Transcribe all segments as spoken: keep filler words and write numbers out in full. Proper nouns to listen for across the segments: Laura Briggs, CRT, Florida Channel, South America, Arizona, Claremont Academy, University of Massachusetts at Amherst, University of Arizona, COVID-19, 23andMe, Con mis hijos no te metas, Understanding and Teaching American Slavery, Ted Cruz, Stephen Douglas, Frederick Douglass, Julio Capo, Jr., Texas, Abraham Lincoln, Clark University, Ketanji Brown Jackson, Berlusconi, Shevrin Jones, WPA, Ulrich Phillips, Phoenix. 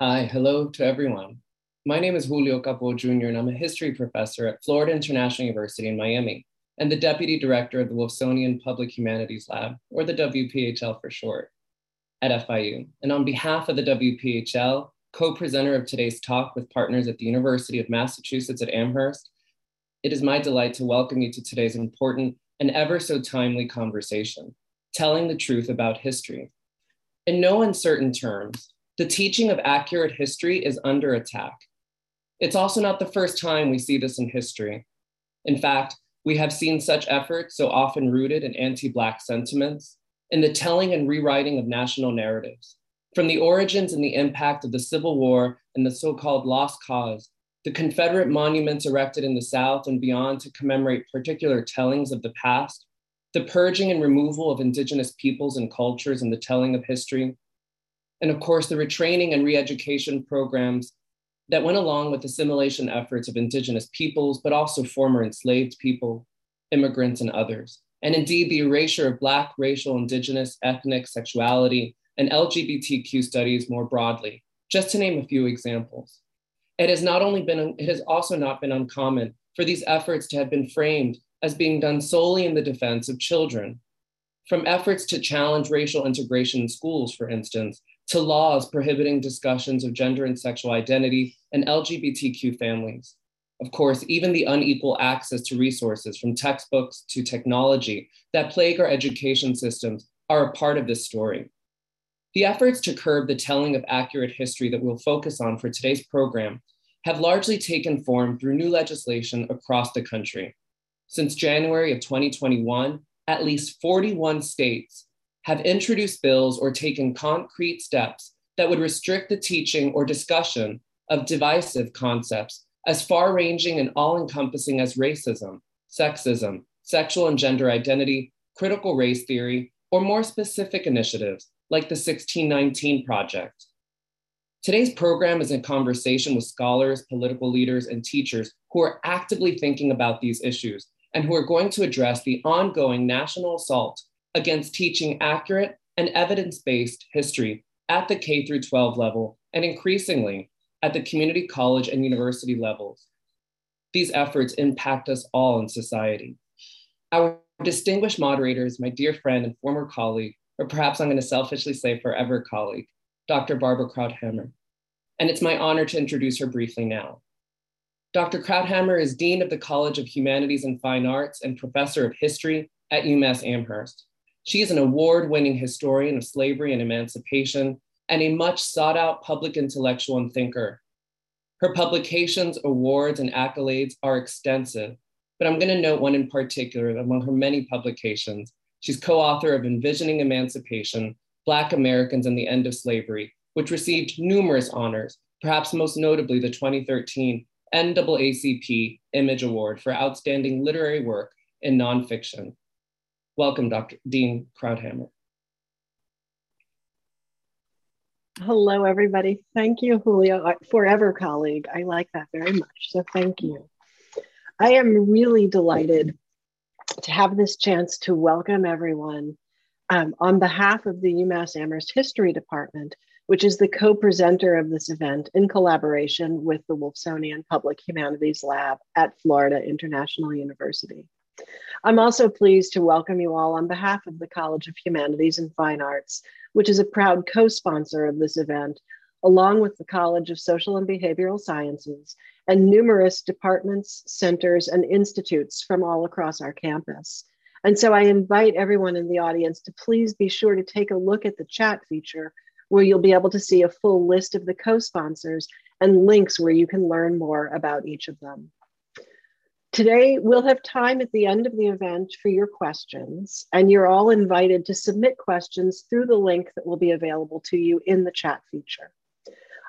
Hi, hello to everyone. My name is Julio Capo, Junior, and I'm a history professor at Florida International University in Miami and the deputy director of the Wolfsonian Public Humanities Lab, or the W P H L for short, at F I U. And on behalf of the W P H L, co-presenter of today's talk with partners at the University of Massachusetts at Amherst, it is my delight to welcome you to today's important and ever so timely conversation, telling the truth about history. In no uncertain terms, the teaching of accurate history is under attack. It's also not the first time we see this in history. In fact, we have seen such efforts so often rooted in anti-Black sentiments, in the telling and rewriting of national narratives. From the origins and the impact of the Civil War and the so-called Lost Cause, the Confederate monuments erected in the South and beyond to commemorate particular tellings of the past, the purging and removal of indigenous peoples and cultures in the telling of history, and of course, the retraining and re-education programs that went along with assimilation efforts of indigenous peoples, but also former enslaved people, immigrants, and others. And indeed, the erasure of Black, racial, indigenous, ethnic, sexuality, and L G B T Q studies more broadly, just to name a few examples. It has not only been, it has also not been uncommon for these efforts to have been framed as being done solely in the defense of children. From efforts to challenge racial integration in schools, for instance, to laws prohibiting discussions of gender and sexual identity and L G B T Q families. Of course, even the unequal access to resources from textbooks to technology that plague our education systems are a part of this story. The efforts to curb the telling of accurate history that we'll focus on for today's program have largely taken form through new legislation across the country. Since January of twenty twenty-one, at least forty-one states have introduced bills or taken concrete steps that would restrict the teaching or discussion of divisive concepts as far-ranging and all-encompassing as racism, sexism, sexual and gender identity, critical race theory, or more specific initiatives like the sixteen nineteen Project. Today's program is a conversation with scholars, political leaders, and teachers who are actively thinking about these issues and who are going to address the ongoing national assault against teaching accurate and evidence-based history at the K through twelve level, and increasingly at the community college and university levels. These efforts impact us all in society. Our distinguished moderator is my dear friend and former colleague, or perhaps I'm gonna selfishly say forever colleague, Doctor Barbara Krauthammer. And it's my honor to introduce her briefly now. Doctor Krauthammer is Dean of the College of Humanities and Fine Arts and Professor of History at UMass Amherst. She is an award-winning historian of slavery and emancipation and a much sought-out public intellectual and thinker. Her publications, awards, and accolades are extensive, but I'm going to note one in particular among her many publications. She's co-author of Envisioning Emancipation, Black Americans and the End of Slavery, which received numerous honors, perhaps most notably the twenty thirteen N double A C P Image Award for outstanding literary work in nonfiction. Welcome, Doctor Dean Krauthammer. Hello, everybody. Thank you, Julio, forever colleague. I like that very much, so thank you. I am really delighted to have this chance to welcome everyone um, on behalf of the UMass Amherst History Department, which is the co-presenter of this event in collaboration with the Wolfsonian Public Humanities Lab at Florida International University. I'm also pleased to welcome you all on behalf of the College of Humanities and Fine Arts, which is a proud co-sponsor of this event, along with the College of Social and Behavioral Sciences and numerous departments, centers, and institutes from all across our campus. And so I invite everyone in the audience to please be sure to take a look at the chat feature, where you'll be able to see a full list of the co-sponsors and links where you can learn more about each of them. Today, we'll have time at the end of the event for your questions, and you're all invited to submit questions through the link that will be available to you in the chat feature.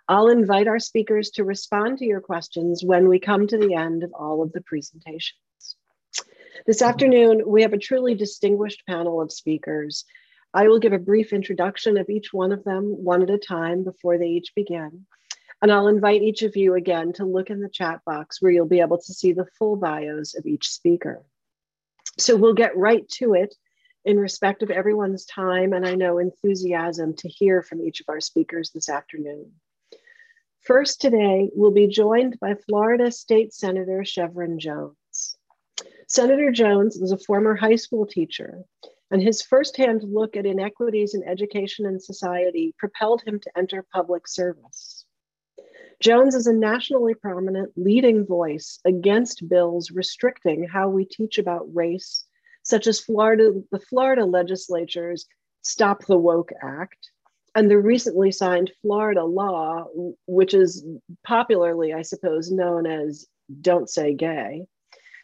I'll invite our speakers to respond to your questions when we come to the end of all of the presentations. This afternoon, we have a truly distinguished panel of speakers. I will give a brief introduction of each one of them, one at a time, before they each begin. And I'll invite each of you again to look in the chat box where you'll be able to see the full bios of each speaker. So we'll get right to it in respect of everyone's time and I know enthusiasm to hear from each of our speakers this afternoon. First today, we'll be joined by Florida State Senator Shevrin Jones. Senator Jones was a former high school teacher, and his firsthand look at inequities in education and society propelled him to enter public service. Jones is a nationally prominent leading voice against bills restricting how we teach about race, such as Florida, the Florida legislature's Stop the Woke Act, and the recently signed Florida law, which is popularly, I suppose, known as Don't Say Gay,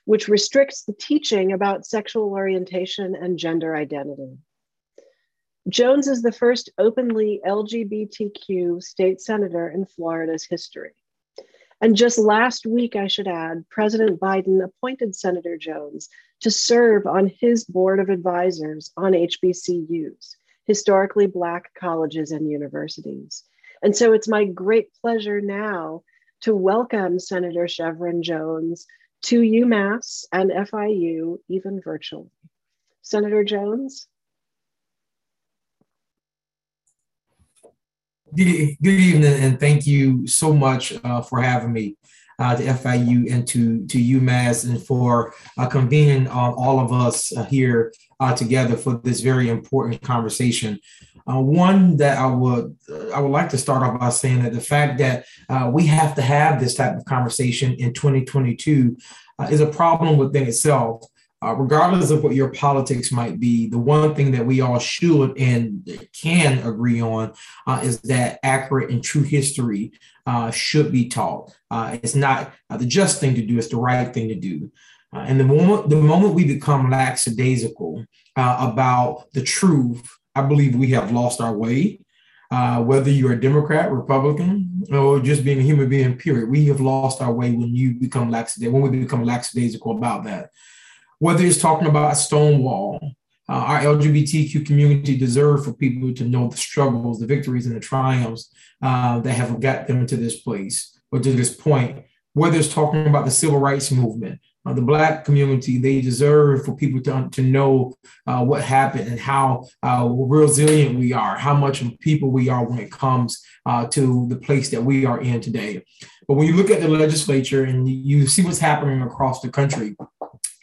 which restricts the teaching about sexual orientation and gender identity. Jones is the first openly L G B T Q state senator in Florida's history. And just last week, I should add, President Biden appointed Senator Jones to serve on his board of advisors on H B C Us, historically Black colleges and universities. And so it's my great pleasure now to welcome Senator Shevrin Jones to UMass and F I U, even virtually. Senator Jones? Good, good evening, and thank you so much uh, for having me uh, to F I U and to, to UMass, and for uh, convening uh, all of us uh, here uh, together for this very important conversation. Uh, one that I would uh, I would like to start off by saying that the fact that uh, we have to have this type of conversation in twenty twenty-two uh, is a problem within itself. Uh, regardless of what your politics might be, the one thing that we all should and can agree on uh, is that accurate and true history uh, should be taught. Uh, it's not uh, the just thing to do, it's the right thing to do. Uh, and the moment, the moment we become lackadaisical uh, about the truth, I believe we have lost our way. Uh, whether you're a Democrat, Republican, or just being a human being, period, we have lost our way when you become lackadaisical, when we become lackadaisical about that. Whether it's talking about Stonewall, uh, our L G B T Q community deserves for people to know the struggles, the victories, and the triumphs uh, that have got them to this place or to this point. Whether it's talking about the civil rights movement, uh, the Black community, they deserve for people to, to know uh, what happened and how uh, resilient we are, how much of people we are when it comes uh, to the place that we are in today. But when you look at the legislature and you see what's happening across the country,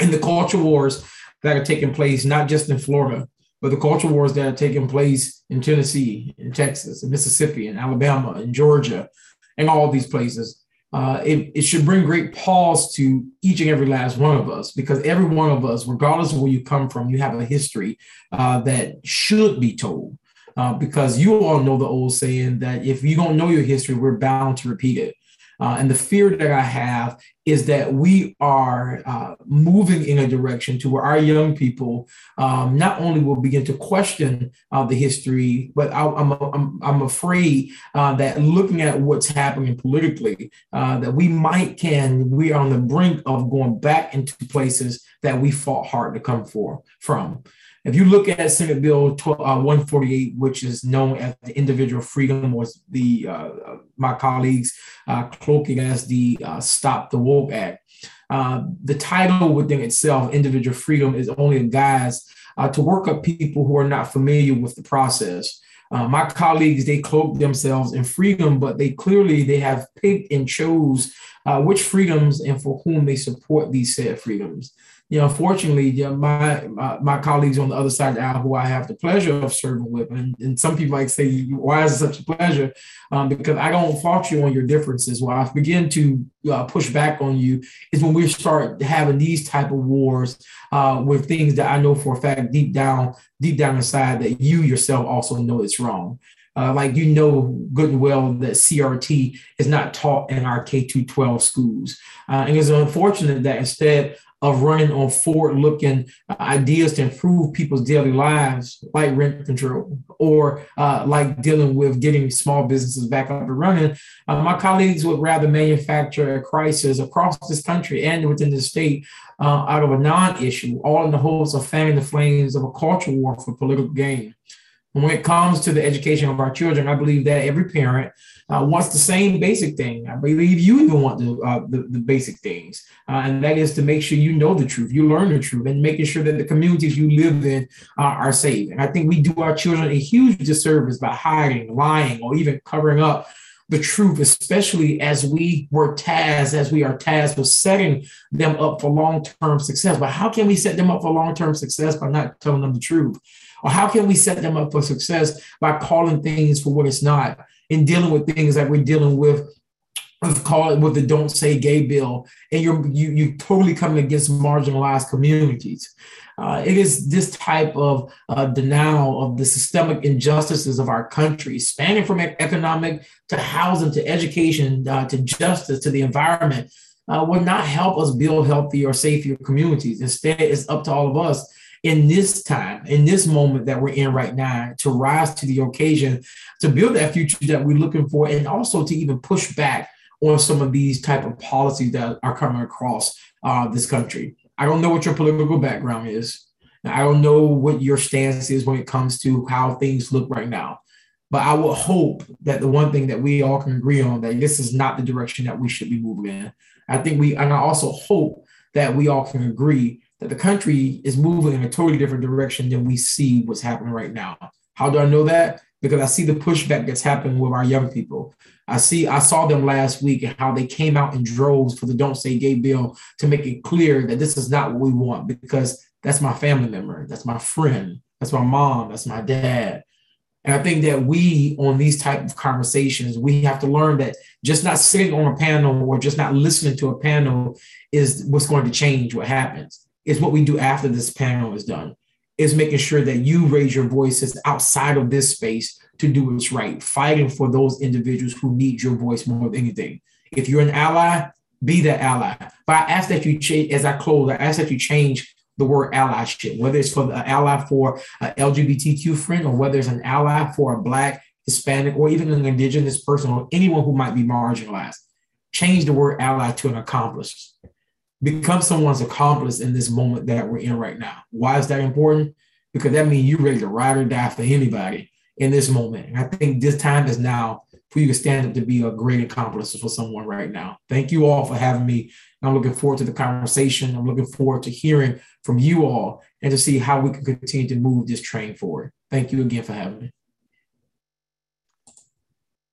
and the culture wars that are taking place, not just in Florida, but the culture wars that are taking place in Tennessee, in Texas, in Mississippi, in Alabama, in Georgia, and all these places, uh, it, it should bring great pause to each and every last one of us, because every one of us, regardless of where you come from, you have a history uh, that should be told, uh, because you all know the old saying that if you don't know your history, we're bound to repeat it. Uh, and the fear that I have is that we are uh, moving in a direction to where our young people um, not only will begin to question uh, the history, but I, I'm, I'm, I'm afraid uh, that looking at what's happening politically, uh, that we might can, we are on the brink of going back into places that we fought hard to come for, from. If you look at Senate Bill one forty-eight, which is known as the individual freedom, or the uh, my colleagues uh, cloaking as the uh, Stop the Woke Act, uh, the title within itself, individual freedom, is only a guise uh, to work up people who are not familiar with the process. Uh, my colleagues, they cloak themselves in freedom, but they clearly they have picked and chose uh, which freedoms and for whom they support these said freedoms. You know, unfortunately, you know, my, my my colleagues on the other side of the aisle, who I have the pleasure of serving with, and, and some people might say, why is it such a pleasure? Um, because I don't fault you on your differences. Where I begin to uh, push back on you is when we start having these type of wars uh, with things that I know for a fact, deep down, deep down inside, that you yourself also know it's wrong. Uh, like, you know good and well that C R T is not taught in our K through twelve schools. Uh, and it's unfortunate that instead of running on forward-looking ideas to improve people's daily lives, like rent control, or uh, like dealing with getting small businesses back up and running, uh, my colleagues would rather manufacture a crisis across this country and within the state uh, out of a non-issue, all in the hopes of fanning the flames of a culture war for political gain. When it comes to the education of our children, I believe that every parent uh, wants the same basic thing. I believe you even want the, uh, the, the basic things, uh, and that is to make sure you know the truth, you learn the truth, and making sure that the communities you live in uh, are safe. And I think we do our children a huge disservice by hiding, lying, or even covering up the truth, especially as we were tasked, as we are tasked with setting them up for long-term success. But how can we set them up for long-term success by not telling them the truth? Or how can we set them up for success by calling things for what it's not and dealing with things like we're dealing with Of call it with the Don't Say Gay bill, and you're you you totally coming against marginalized communities. Uh, it is this type of uh, denial of the systemic injustices of our country, spanning from economic to housing to education uh, to justice to the environment, uh, will not help us build healthier or safer communities. Instead, it's up to all of us in this time, in this moment that we're in right now, to rise to the occasion, to build that future that we're looking for, and also to even push back on some of these type of policies that are coming across uh, this country. I don't know what your political background is. I don't know what your stance is when it comes to how things look right now. But I would hope that the one thing that we all can agree on, that this is not the direction that we should be moving in. I think we, and I also hope that we all can agree that the country is moving in a totally different direction than we see what's happening right now. How do I know that? Because I see the pushback that's happening with our young people. I see, I saw them last week and how they came out in droves for the Don't Say Gay bill to make it clear that this is not what we want, because that's my family member, that's my friend, that's my mom, that's my dad. And I think that we, on these type of conversations, we have to learn that just not sitting on a panel or just not listening to a panel is what's going to change what happens. It's what we do after this panel is done. Is making sure that you raise your voices outside of this space to do what's right, fighting for those individuals who need your voice more than anything. If you're an ally, be that ally. But I ask that you change, as I close, I ask that you change the word allyship, whether it's for an ally for an L G B T Q friend, or whether it's an ally for a Black, Hispanic, or even an Indigenous person, or anyone who might be marginalized. Change the word ally to an accomplice. Become someone's accomplice in this moment that we're in right now. Why is that important? Because that means you're ready to ride or die for anybody in this moment. And I think this time is now for you to stand up to be a great accomplice for someone right now. Thank you all for having me. I'm looking forward to the conversation. I'm looking forward to hearing from you all and to see how we can continue to move this train forward. Thank you again for having me.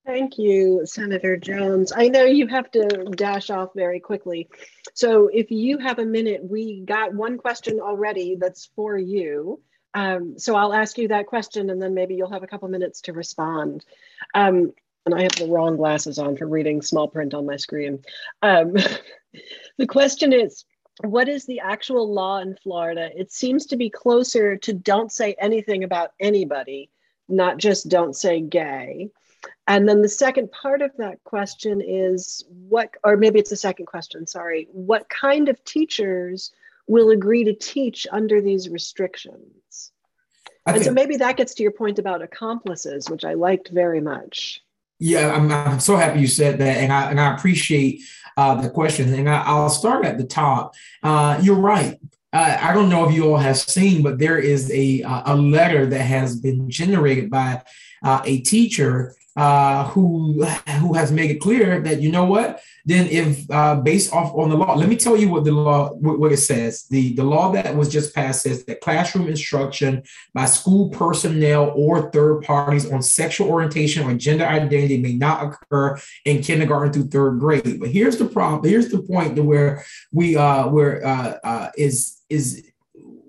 Thank you, Senator Jones. I know you have to dash off very quickly. So if you have a minute, we got one question already that's for you. Um, so I'll ask you that question and then maybe you'll have a couple minutes to respond. Um, and I have the wrong glasses on for reading small print on my screen. Um, the question is, what is the actual law in Florida? It seems to be closer to don't say anything about anybody, not just don't say gay. And then the second part of that question is what, or maybe it's the second question, sorry, what kind of teachers will agree to teach under these restrictions? I and think, so maybe that gets to your point about accomplices, which I liked very much. Yeah, I'm, I'm so happy you said that. And I, and I appreciate uh, the question. And I, I'll start at the top. Uh, you're right. Uh, I don't know if you all have seen, but there is a, uh, a letter that has been generated by uh, a teacher Uh, who who has made it clear that, you know what, then if uh, based off on the law, let me tell you what the law, what it says. The, the law that was just passed says that classroom instruction by school personnel or third parties on sexual orientation or gender identity may not occur in kindergarten through third grade. But here's the problem. Here's the point to where we uh, where uh, uh, is is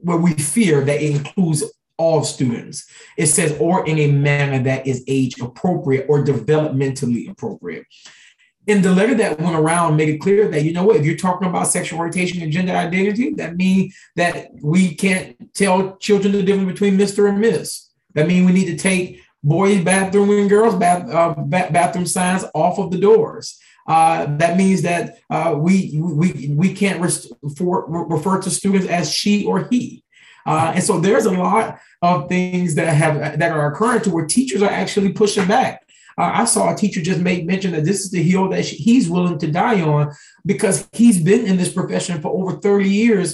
where we fear that it includes all students. It says, or in a manner that is age appropriate or developmentally appropriate. In the letter that went around, made it clear that, you know what, if you're talking about sexual orientation and gender identity, that means that we can't tell children the difference between Mister and Miss. That means we need to take boys' bathroom and girls' bath, uh, bathroom signs off of the doors. Uh, that means that uh, we, we, we can't refer, refer to students as she or he. Uh, and so there's a lot of things that have that are occurring to where teachers are actually pushing back. Uh, I saw a teacher just make mention that this is the hill that she, he's willing to die on, because he's been in this profession for over thirty years.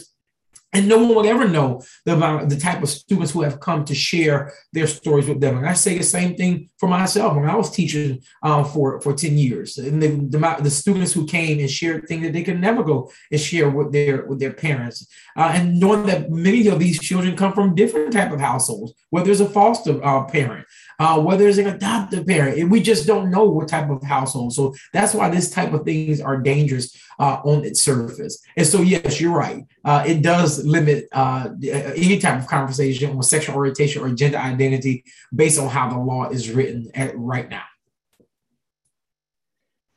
And no one would ever know the, the type of students who have come to share their stories with them. And I say the same thing for myself when I was teaching um, for, for ten years. And the, the, the students who came and shared things that they could never go and share with their with their parents. Uh, and knowing that many of these children come from different type of households, where there's a foster uh, parent, uh, whether it's an adoptive parent. We just don't know what type of household. So that's why this type of things are dangerous uh, on its surface. And so, yes, you're right. Uh, it does limit uh, any type of conversation on sexual orientation or gender identity based on how the law is written at right now.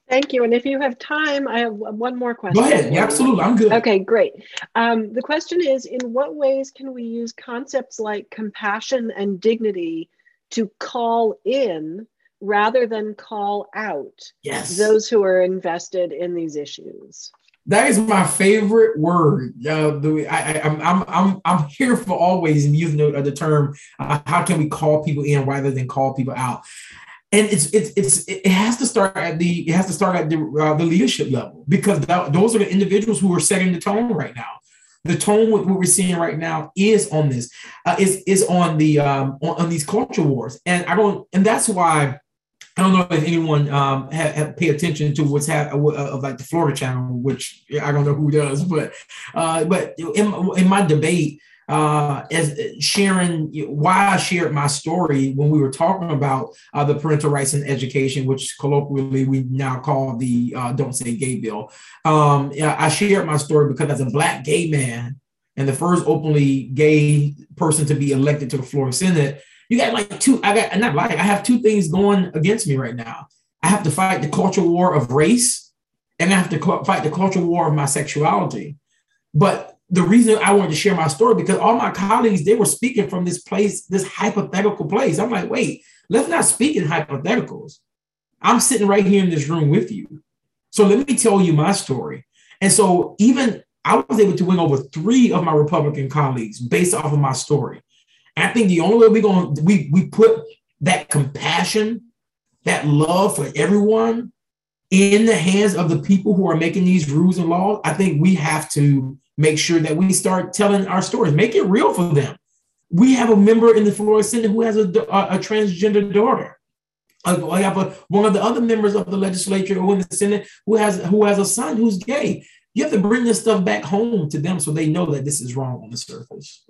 Thank you. And if you have time, I have one more question. Go ahead. Yeah, absolutely. I'm good. Okay, great. Um, the question is, in what ways can we use concepts like compassion and dignity to call in rather than call out yes. those who are invested in these issues? That is my favorite word. Uh, the, I, I'm, I'm, I'm, I'm here for always using of the term, uh, how can we call people in rather than call people out? And it's it's it's it has to start at the it has to start at the uh, the leadership level, because th those are the individuals who are setting the tone right now. The tone with what we're seeing right now is on this uh, is is on the um, on, on these culture wars, and I don't and that's why. I don't know if anyone um, have, have pay attention to what's happening uh, of like the Florida Channel, which I don't know who does, but uh, but in, in my debate. Uh, as sharing why I shared my story when we were talking about uh, the parental rights in education, which colloquially we now call the uh, Don't Say Gay bill. Um, I shared my story because as a Black gay man and the first openly gay person to be elected to the Florida Senate, you got like two, I got not like, I have two things going against me right now. I have to fight the culture war of race, and I have to fight the culture war of my sexuality. But the reason I wanted to share my story, because all my colleagues, they were speaking from this place, this hypothetical place. I'm like, wait, let's not speak in hypotheticals. I'm sitting right here in this room with you. So let me tell you my story. And so even I was able to win over three of my Republican colleagues based off of my story. And I think the only way we're going to, we, we put that compassion, that love for everyone in the hands of the people who are making these rules and laws, I think we have to make sure that we start telling our stories, make it real for them. We have a member in the Florida Senate who has a, a, a transgender daughter. I have a, one of the other members of the legislature or in the Senate who has, who has a son who's gay. You have to bring this stuff back home to them so they know that this is wrong on the surface.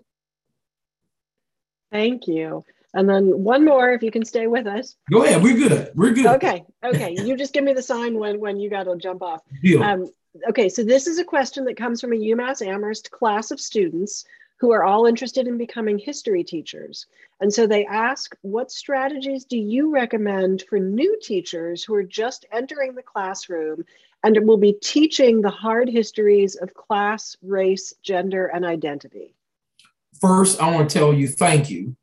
Thank you. And then one more, if you can stay with us. Go ahead, we're good, we're good. Okay, okay, you just give me the sign when, when you gotta jump off. Deal. Um, Okay, so this is a question that comes from a UMass Amherst class of students who are all interested in becoming history teachers. And so they ask, what strategies do you recommend for new teachers who are just entering the classroom and will be teaching the hard histories of class, race, gender, and identity? First, I want to tell you thank you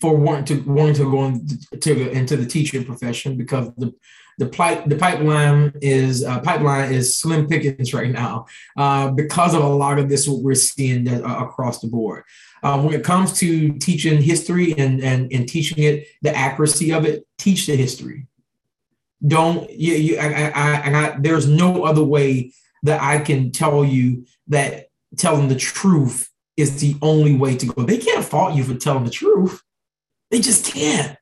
for wanting to, wanting to go into, into the teaching profession, because the The, pipe, the pipeline is uh, pipeline is slim pickings right now uh, because of a lot of this, what we're seeing that, uh, across the board. Uh, when it comes to teaching history and, and, and teaching it, the accuracy of it, teach the history. Don't, you, you, I, I, I, I, there's no other way that I can tell you that telling the truth is the only way to go. They can't fault you for telling the truth. They just can't.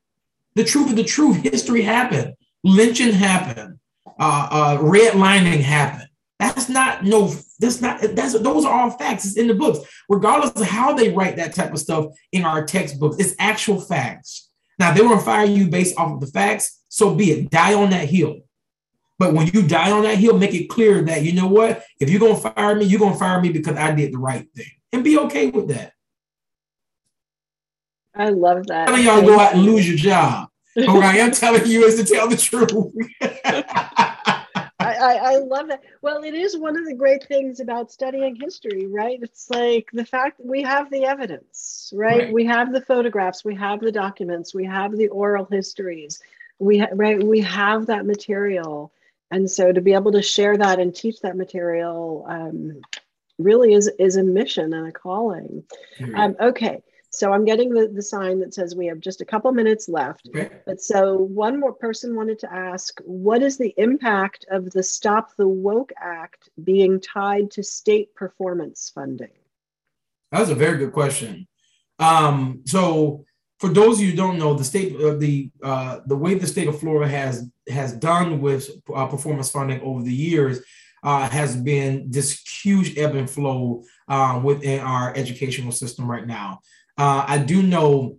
The truth is the truth. History happened. Lynching happened, uh, uh, redlining happened. That's not no, that's not, that's, those are all facts. It's in the books. Regardless of how they write that type of stuff in our textbooks, it's actual facts. Now, they will fire you based off of the facts, so be it, die on that hill. But when you die on that hill, make it clear that, you know what, if you're gonna fire me, you're gonna fire me because I did the right thing, and be okay with that. I love that. How do y'all go out and lose your job? All right, I'm telling you is to tell the truth. I, I, I love that. Well, it is one of the great things about studying history, right? It's like the fact that we have the evidence, right? right? We have the photographs, we have the documents, we have the oral histories, we ha right? We have that material. And so to be able to share that and teach that material um, really is, is a mission and a calling. Mm-hmm. um, okay. So I'm getting the, the sign that says we have just a couple minutes left. Okay. But so one more person wanted to ask, what is the impact of the Stop the Woke Act being tied to state performance funding? That's a very good question. Um, so for those of you who don't know, the state uh, the uh, the way the state of Florida has has done with uh, performance funding over the years uh, has been this huge ebb and flow uh, within our educational system right now. Uh, I do know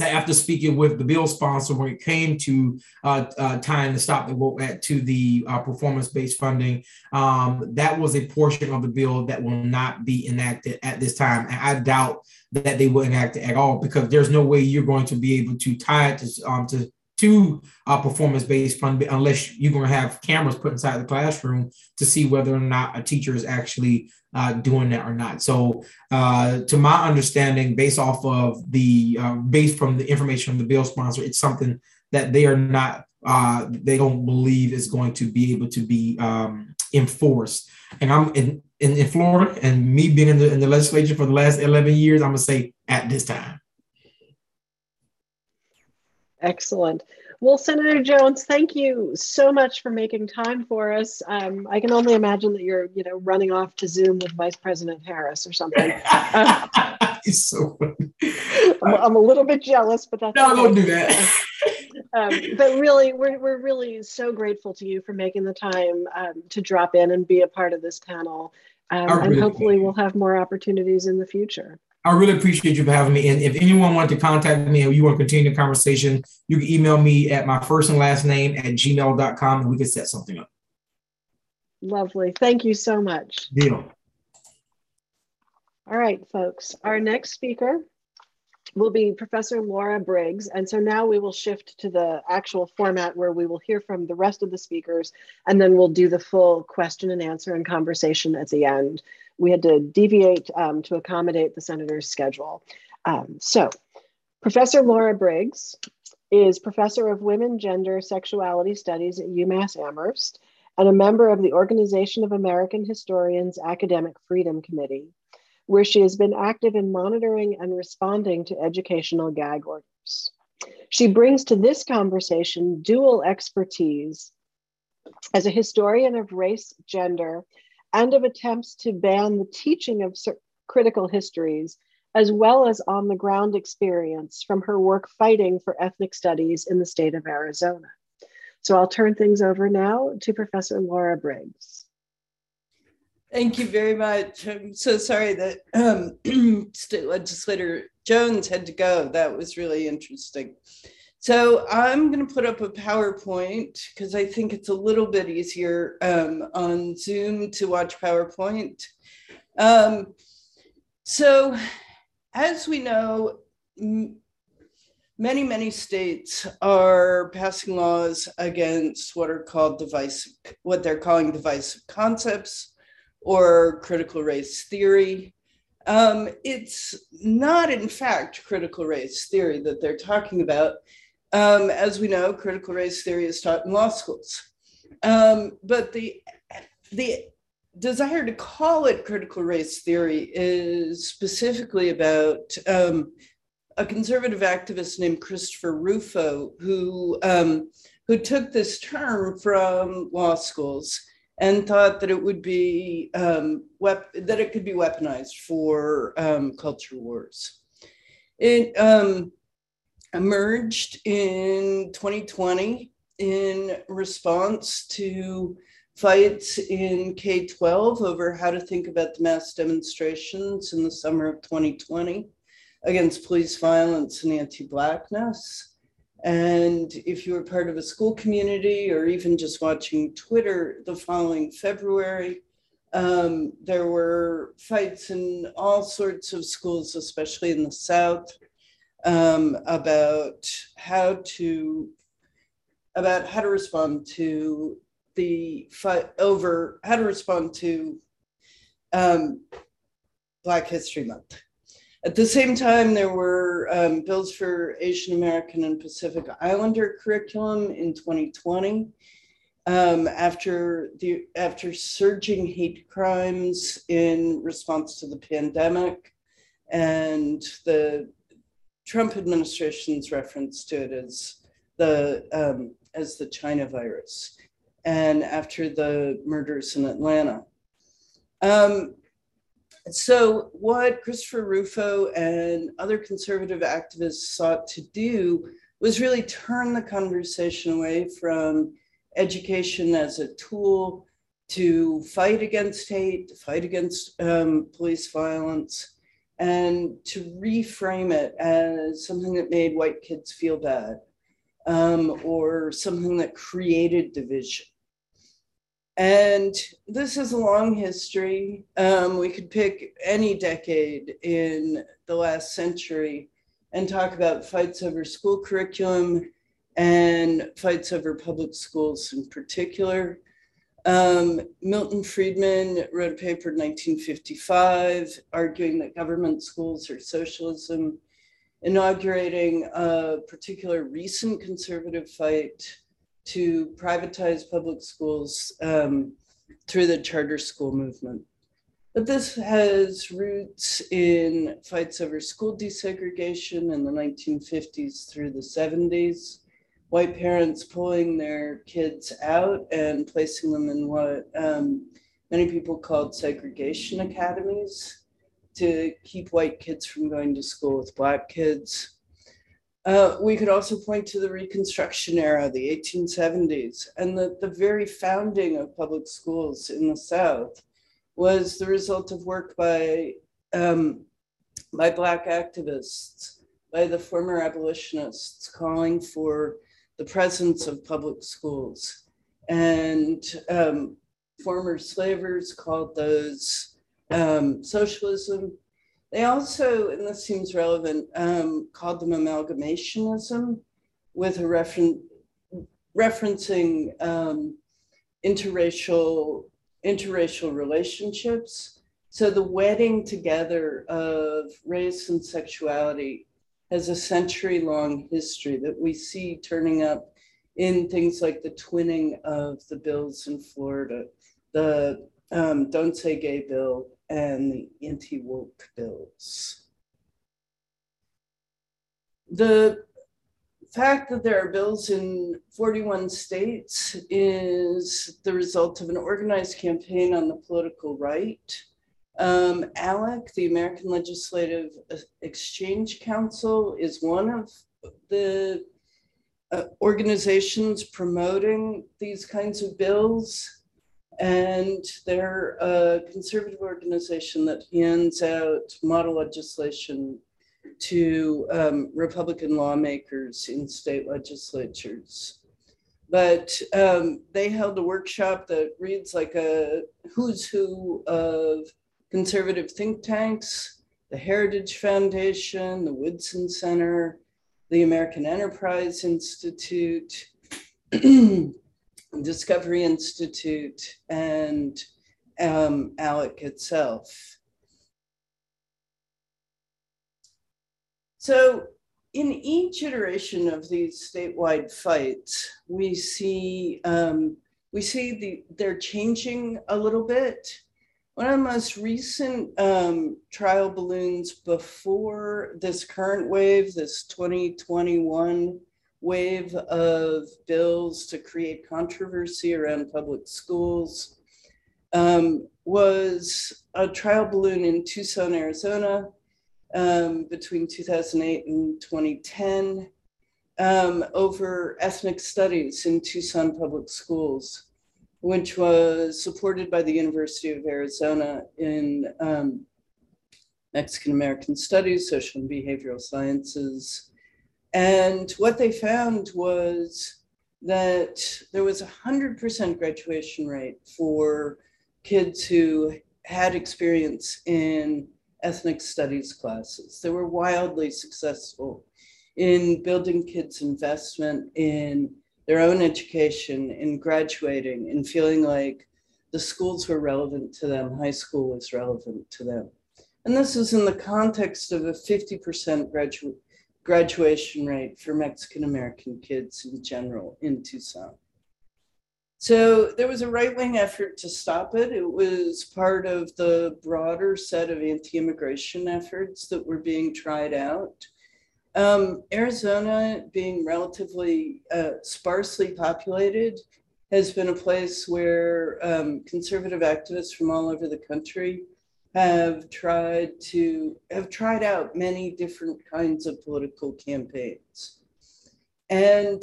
after speaking with the bill sponsor when it came to uh, uh, tying the Stop the Woke Act to the uh, performance-based funding, um, that was a portion of the bill that will not be enacted at this time. And I doubt that they will enact it at all, because there's no way you're going to be able to tie it to, um, to to uh, performance-based funding unless you're going to have cameras put inside the classroom to see whether or not a teacher is actually uh, doing that or not. So uh, to my understanding, based off of the, uh, based from the information from the bill sponsor, it's something that they are not, uh, they don't believe is going to be able to be um, enforced. And I'm in, in, in Florida, and me being in the, in the legislature for the last eleven years, I'm gonna say at this time. Excellent. Well, Senator Jones, thank you so much for making time for us. Um, I can only imagine that you're, you know, running off to Zoom with Vice President Harris or something. Uh, it's so funny. I'm, I'm a little bit jealous, but that's no, don't do that. Um, but really, we're we're really so grateful to you for making the time um, to drop in and be a part of this panel, um, really and hopefully we'll have more opportunities in the future. I really appreciate you for having me. And if anyone wanted to contact me and you want to continue the conversation, you can email me at my first and last name at gmail dot com and we can set something up. Lovely. Thank you so much. Deal. All right, folks. Our next speaker will be Professor Laura Briggs. And so now we will shift to the actual format where we will hear from the rest of the speakers, and then we'll do the full question and answer and conversation at the end. We had to deviate um, to accommodate the senator's schedule. Um, so, Professor Laura Briggs is Professor of Women, Gender, Sexuality Studies at UMass Amherst and a member of the Organization of American Historians Academic Freedom Committee, where she has been active in monitoring and responding to educational gag orders. She brings to this conversation dual expertise as a historian of race, gender, and of attempts to ban the teaching of critical histories, as well as on-the-ground experience from her work fighting for ethnic studies in the state of Arizona. So I'll turn things over now to Professor Laura Briggs. Thank you very much. I'm so sorry that um, State Legislator Jones had to go. That was really interesting. So I'm going to put up a PowerPoint because I think it's a little bit easier um, on Zoom to watch PowerPoint. Um, so as we know, many, many states are passing laws against what are called divisive, what they're calling divisive concepts or critical race theory. Um, it's not, in fact, critical race theory that they're talking about. Um, as we know, critical race theory is taught in law schools, um, but the, the desire to call it critical race theory is specifically about um, a conservative activist named Christopher Rufo, who, um, who took this term from law schools and thought that it would be, um, wep- that it could be weaponized for um, culture wars. It, um, emerged in twenty twenty in response to fights in K twelve over how to think about the mass demonstrations in the summer of twenty twenty against police violence and anti-Blackness. And if you were part of a school community or even just watching Twitter the following February, um, there were fights in all sorts of schools, especially in the South, Um, about how to about how to respond to the fight over how to respond to um, Black History Month. At the same time, there were um, bills for Asian American and Pacific Islander curriculum in twenty twenty. Um, after the after surging hate crimes in response to the pandemic and the Trump administration's reference to it as the um, as the China virus, and after the murders in Atlanta. Um, so what Christopher Rufo and other conservative activists sought to do was really turn the conversation away from education as a tool to fight against hate, to fight against um, police violence, and to reframe it as something that made white kids feel bad, um, or something that created division. And this is a long history. Um, we could pick any decade in the last century and talk about fights over school curriculum and fights over public schools in particular. Um, Milton Friedman wrote a paper in nineteen fifty-five arguing that government schools are socialism, inaugurating a particular recent conservative fight to privatize public schools um, through the charter school movement. But this has roots in fights over school desegregation in the nineteen fifties through the seventies, white parents pulling their kids out and placing them in what um, many people called segregation academies to keep white kids from going to school with black kids. Uh, we could also point to the Reconstruction era, the eighteen seventies, and the, the very founding of public schools in the South was the result of work by, um, by Black activists, by the former abolitionists calling for the presence of public schools. And um, former slavers called those um, socialism. They also, and this seems relevant, um, called them amalgamationism, with a referen referencing um, interracial, interracial relationships. So the wedding together of race and sexuality has a century-long history that we see turning up in things like the twinning of the bills in Florida, the um, Don't Say Gay bill, and the anti-woke bills. The fact that there are bills in forty-one states is the result of an organized campaign on the political right. Um, ALEC, the American Legislative Exchange Council, is one of the uh, organizations promoting these kinds of bills. And they're a conservative organization that hands out model legislation to um, Republican lawmakers in state legislatures. But um, they held a workshop that reads like a who's who of conservative think tanks, the Heritage Foundation, the Woodson Center, the American Enterprise Institute, Discovery Institute, and um, ALEC itself. So in each iteration of these statewide fights, we see, um, we see the, they're changing a little bit. One of the most recent um, trial balloons before this current wave, this twenty twenty-one wave of bills to create controversy around public schools um, was a trial balloon in Tucson, Arizona, um, between two thousand eight and twenty ten, um, over ethnic studies in Tucson public schools, which was supported by the University of Arizona in um, Mexican-American studies, social and behavioral sciences. And what they found was that there was a one hundred percent graduation rate for kids who had experience in ethnic studies classes. They were wildly successful in building kids' investment in their own education, in graduating, in feeling like the schools were relevant to them, high school was relevant to them. And this is in the context of a fifty percent graduate graduation rate for Mexican-American kids in general in Tucson. So there was a right-wing effort to stop it. It was part of the broader set of anti-immigration efforts that were being tried out. Um, Arizona, being relatively uh, sparsely populated, has been a place where um, conservative activists from all over the country have tried to, have tried out many different kinds of political campaigns. And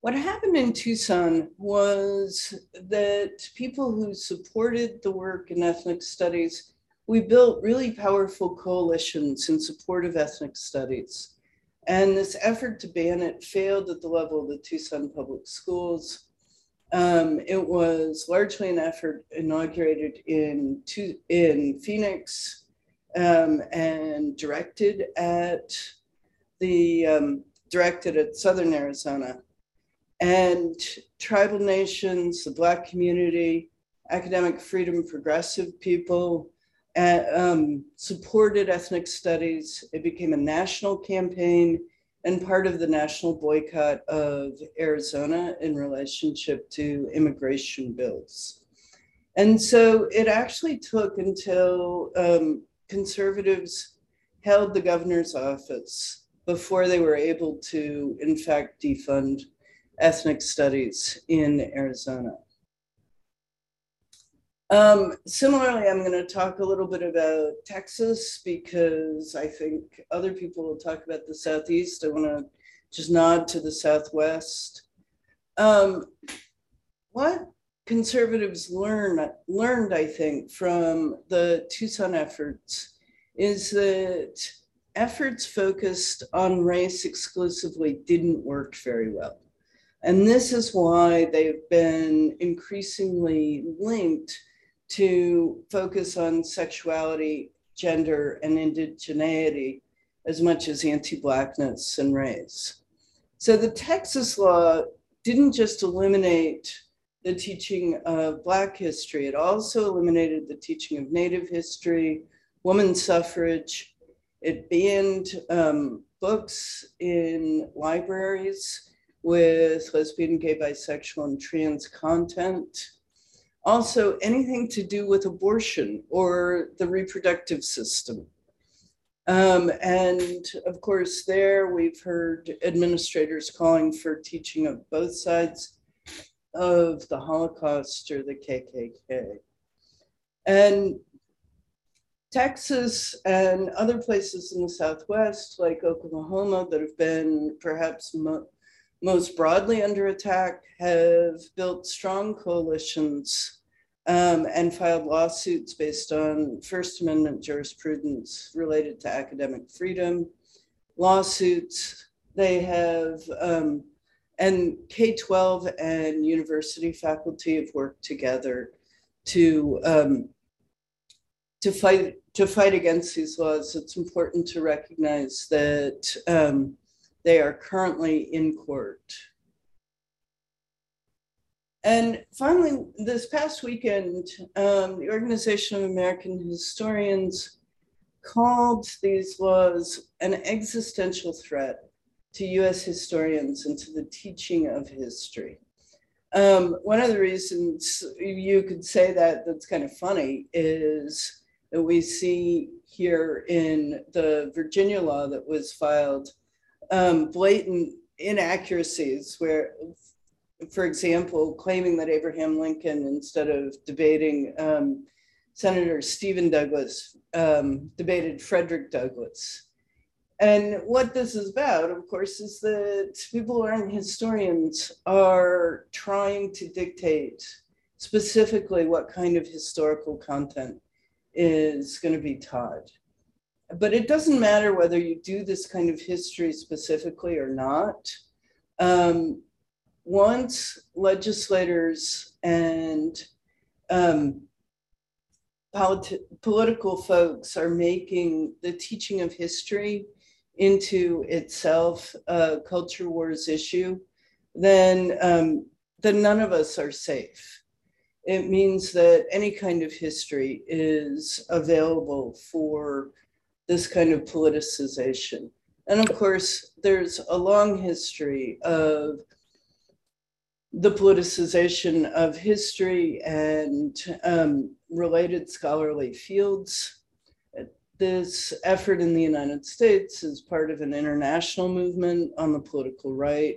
what happened in Tucson was that people who supported the work in ethnic studies we built really powerful coalitions in support of ethnic studies. And this effort to ban it failed at the level of the Tucson public schools. Um, it was largely an effort inaugurated in, in Phoenix um, and directed at the um, directed at Southern Arizona. And tribal nations, the Black community, academic freedom, progressive people uh, um, supported ethnic studies. It became a national campaign and part of the national boycott of Arizona in relationship to immigration bills. And so it actually took until um, conservatives held the governor's office before they were able to, in fact, defund ethnic studies in Arizona. Um, similarly, I'm going to talk a little bit about Texas because I think other people will talk about the Southeast. I want to just nod to the Southwest. Um, what conservatives learn, learned, I think, from the Tucson efforts is that efforts focused on race exclusively didn't work very well. And this is why they've been increasingly linked to focus on sexuality, gender, and indigeneity as much as anti-Blackness and race. So the Texas law didn't just eliminate the teaching of Black history, it also eliminated the teaching of Native history, women's suffrage. It banned um, books in libraries with lesbian, gay, bisexual, and trans content. Also, anything to do with abortion or the reproductive system. Um, and of course, there we've heard administrators calling for teaching of both sides of the Holocaust or the K K K. And Texas and other places in the Southwest, like Oklahoma, that have been perhaps mo most broadly under attack, have built strong coalitions um, and filed lawsuits based on First Amendment jurisprudence related to academic freedom. Lawsuits, they have, um, and K twelve and university faculty have worked together to, um, to, fight, to fight against these laws. It's important to recognize that um, they are currently in court. And finally, this past weekend, um, the Organization of American Historians called these laws an existential threat to U S historians and to the teaching of history. Um, one of the reasons you could say that that's kind of funny is that we see here in the Virginia law that was filed Um, blatant inaccuracies where, for example, claiming that Abraham Lincoln, instead of debating um, Senator Stephen Douglas, um, debated Frederick Douglass. And what this is about, of course, is that people who aren't historians are trying to dictate specifically what kind of historical content is going to be taught. But it doesn't matter whether you do this kind of history specifically or not. Um, once legislators and um, politi political folks are making the teaching of history into itself a culture wars issue, then, um, then none of us are safe. It means that any kind of history is available for this kind of politicization. And of course, there's a long history of the politicization of history and um, related scholarly fields. This effort in the United States is part of an international movement on the political right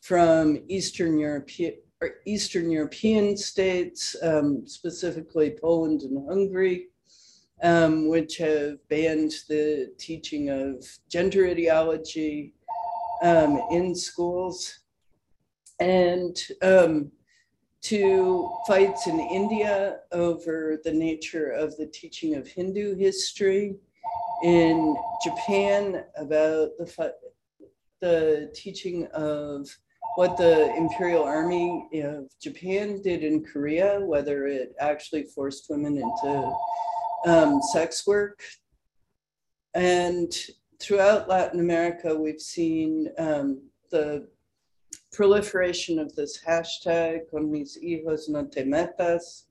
from Eastern, European, or Eastern European states, um, specifically Poland and Hungary, Um, which have banned the teaching of gender ideology um, in schools. And um, to fights in India over the nature of the teaching of Hindu history, in Japan about the, the teaching of what the Imperial Army of Japan did in Korea, whether it actually forced women into um, sex work. And throughout Latin America, we've seen um, the proliferation of this hashtag, con mis hijos no te metas,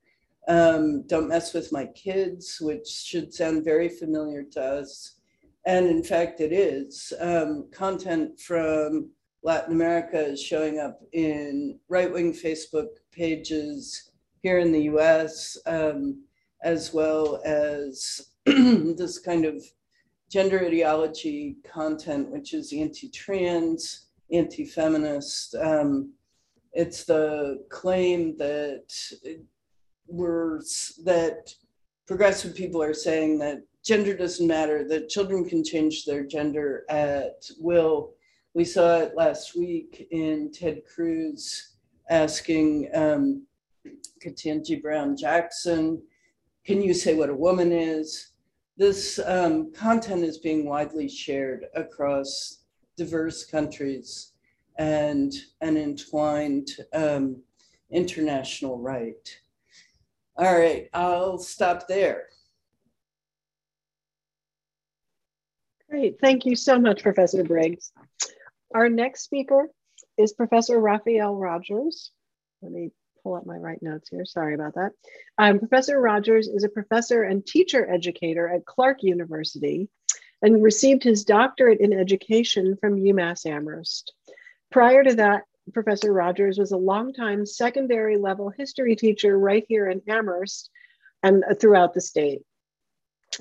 um, don't mess with my kids, which should sound very familiar to us. And in fact, it is. Um, content from Latin America is showing up in right-wing Facebook pages here in the U S, um, as well as this kind of gender ideology content, which is anti-trans, anti-feminist. Um, it's the claim that we're, that progressive people are saying that gender doesn't matter, that children can change their gender at will. We saw it last week in Ted Cruz asking um, Ketanji Brown Jackson, can you say what a woman is? This um, content is being widely shared across diverse countries and an entwined um, international right. All right, I'll stop there. Great, thank you so much, Professor Briggs. Our next speaker is Professor Raphael Rogers. Let me pull up my right notes here, sorry about that. Um, Professor Rogers is a professor and teacher educator at Clark University and received his doctorate in education from UMass Amherst. Prior to that, Professor Rogers was a longtime secondary level history teacher right here in Amherst and throughout the state.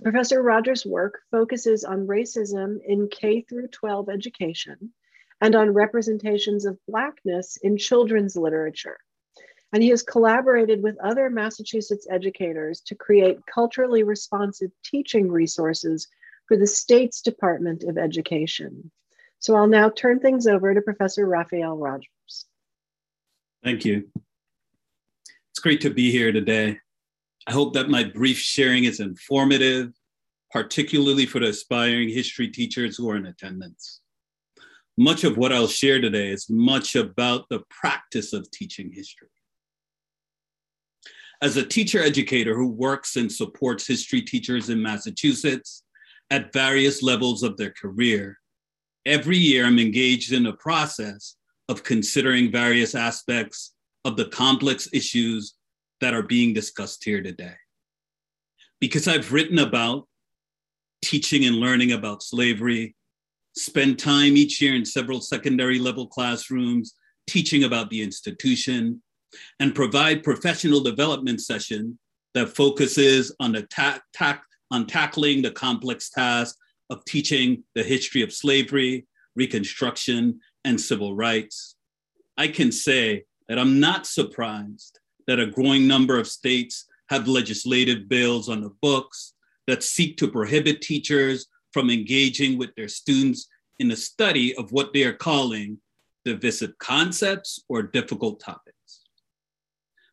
Professor Rogers' work focuses on racism in K through twelve education and on representations of Blackness in children's literature. And he has collaborated with other Massachusetts educators to create culturally responsive teaching resources for the state's Department of Education. So I'll now turn things over to Professor Raphael Rogers. Thank you. It's great to be here today. I hope that my brief sharing is informative, particularly for the aspiring history teachers who are in attendance. Much of what I'll share today is much about the practice of teaching history. As a teacher educator who works and supports history teachers in Massachusetts, at various levels of their career. Every year, I'm engaged in the process of considering various aspects of the complex issues that are being discussed here today. Because I've written about teaching and learning about slavery, spend time each year in several secondary level classrooms, teaching about the institution, and provide professional development session that focuses on the tact, tact, on tackling the complex task of teaching the history of slavery, Reconstruction, and civil rights. I can say that I'm not surprised that a growing number of states have legislative bills on the books that seek to prohibit teachers from engaging with their students in the study of what they are calling divisive concepts or difficult topics.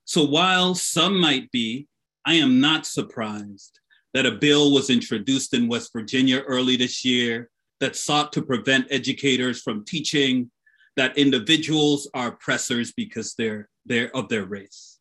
So while some might be, I am not surprised that a bill was introduced in West Virginia early this year that sought to prevent educators from teaching that individuals are oppressors because they're, they're of their race.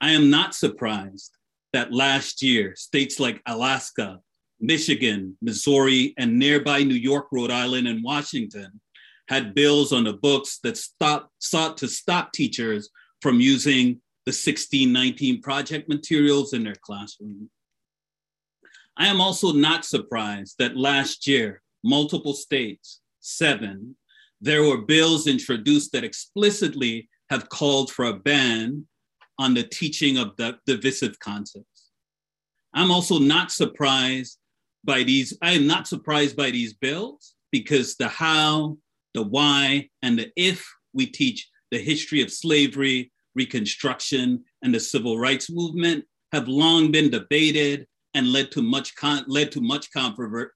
I am not surprised that last year, states like Alaska, Michigan, Missouri, and nearby New York, Rhode Island, and Washington had bills on the books that stopped, sought to stop teachers from using the sixteen nineteen Project materials in their classroom. I am also not surprised that last year, multiple states, seven, there were bills introduced that explicitly have called for a ban on the teaching of the divisive concepts. I'm also not surprised by these, I am not surprised by these bills because the how, the why, and the if we teach the history of slavery, Reconstruction, and the civil rights movement have long been debated and led to much con led to much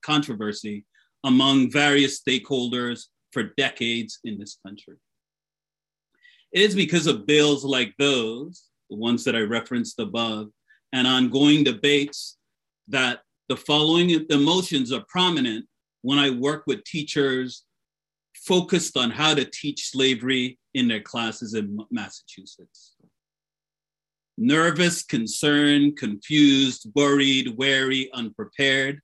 controversy among various stakeholders for decades in this country. It is because of bills like those, the ones that I referenced above, and ongoing debates that the following emotions are prominent when I work with teachers focused on how to teach slavery in their classes in Massachusetts. Nervous, concerned, confused, worried, wary, unprepared.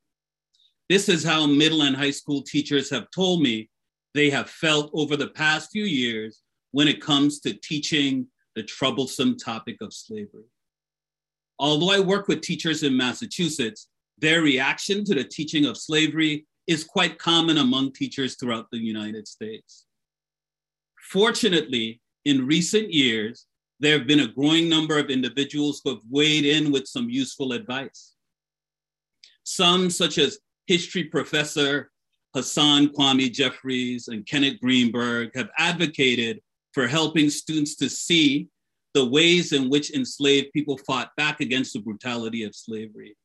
This is how middle and high school teachers have told me they have felt over the past few years when it comes to teaching the troublesome topic of slavery. Although I work with teachers in Massachusetts, their reaction to the teaching of slavery is quite common among teachers throughout the United States. Fortunately, in recent years, there have been a growing number of individuals who have weighed in with some useful advice. Some, such as history professor Hassan Kwame Jeffries and Kenneth Greenberg, have advocated for helping students to see the ways in which enslaved people fought back against the brutality of slavery,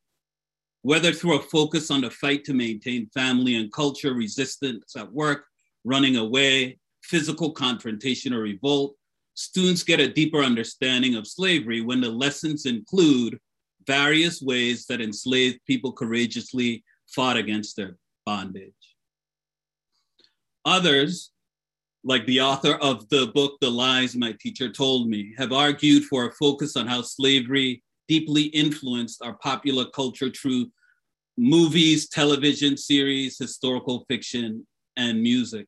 whether through a focus on the fight to maintain family and culture, resistance at work, running away, physical confrontation or revolt. Students get a deeper understanding of slavery when the lessons include various ways that enslaved people courageously fought against their bondage. Others, like the author of the book, The Lies My Teacher Told Me, have argued for a focus on how slavery deeply influenced our popular culture through movies, television series, historical fiction, and music.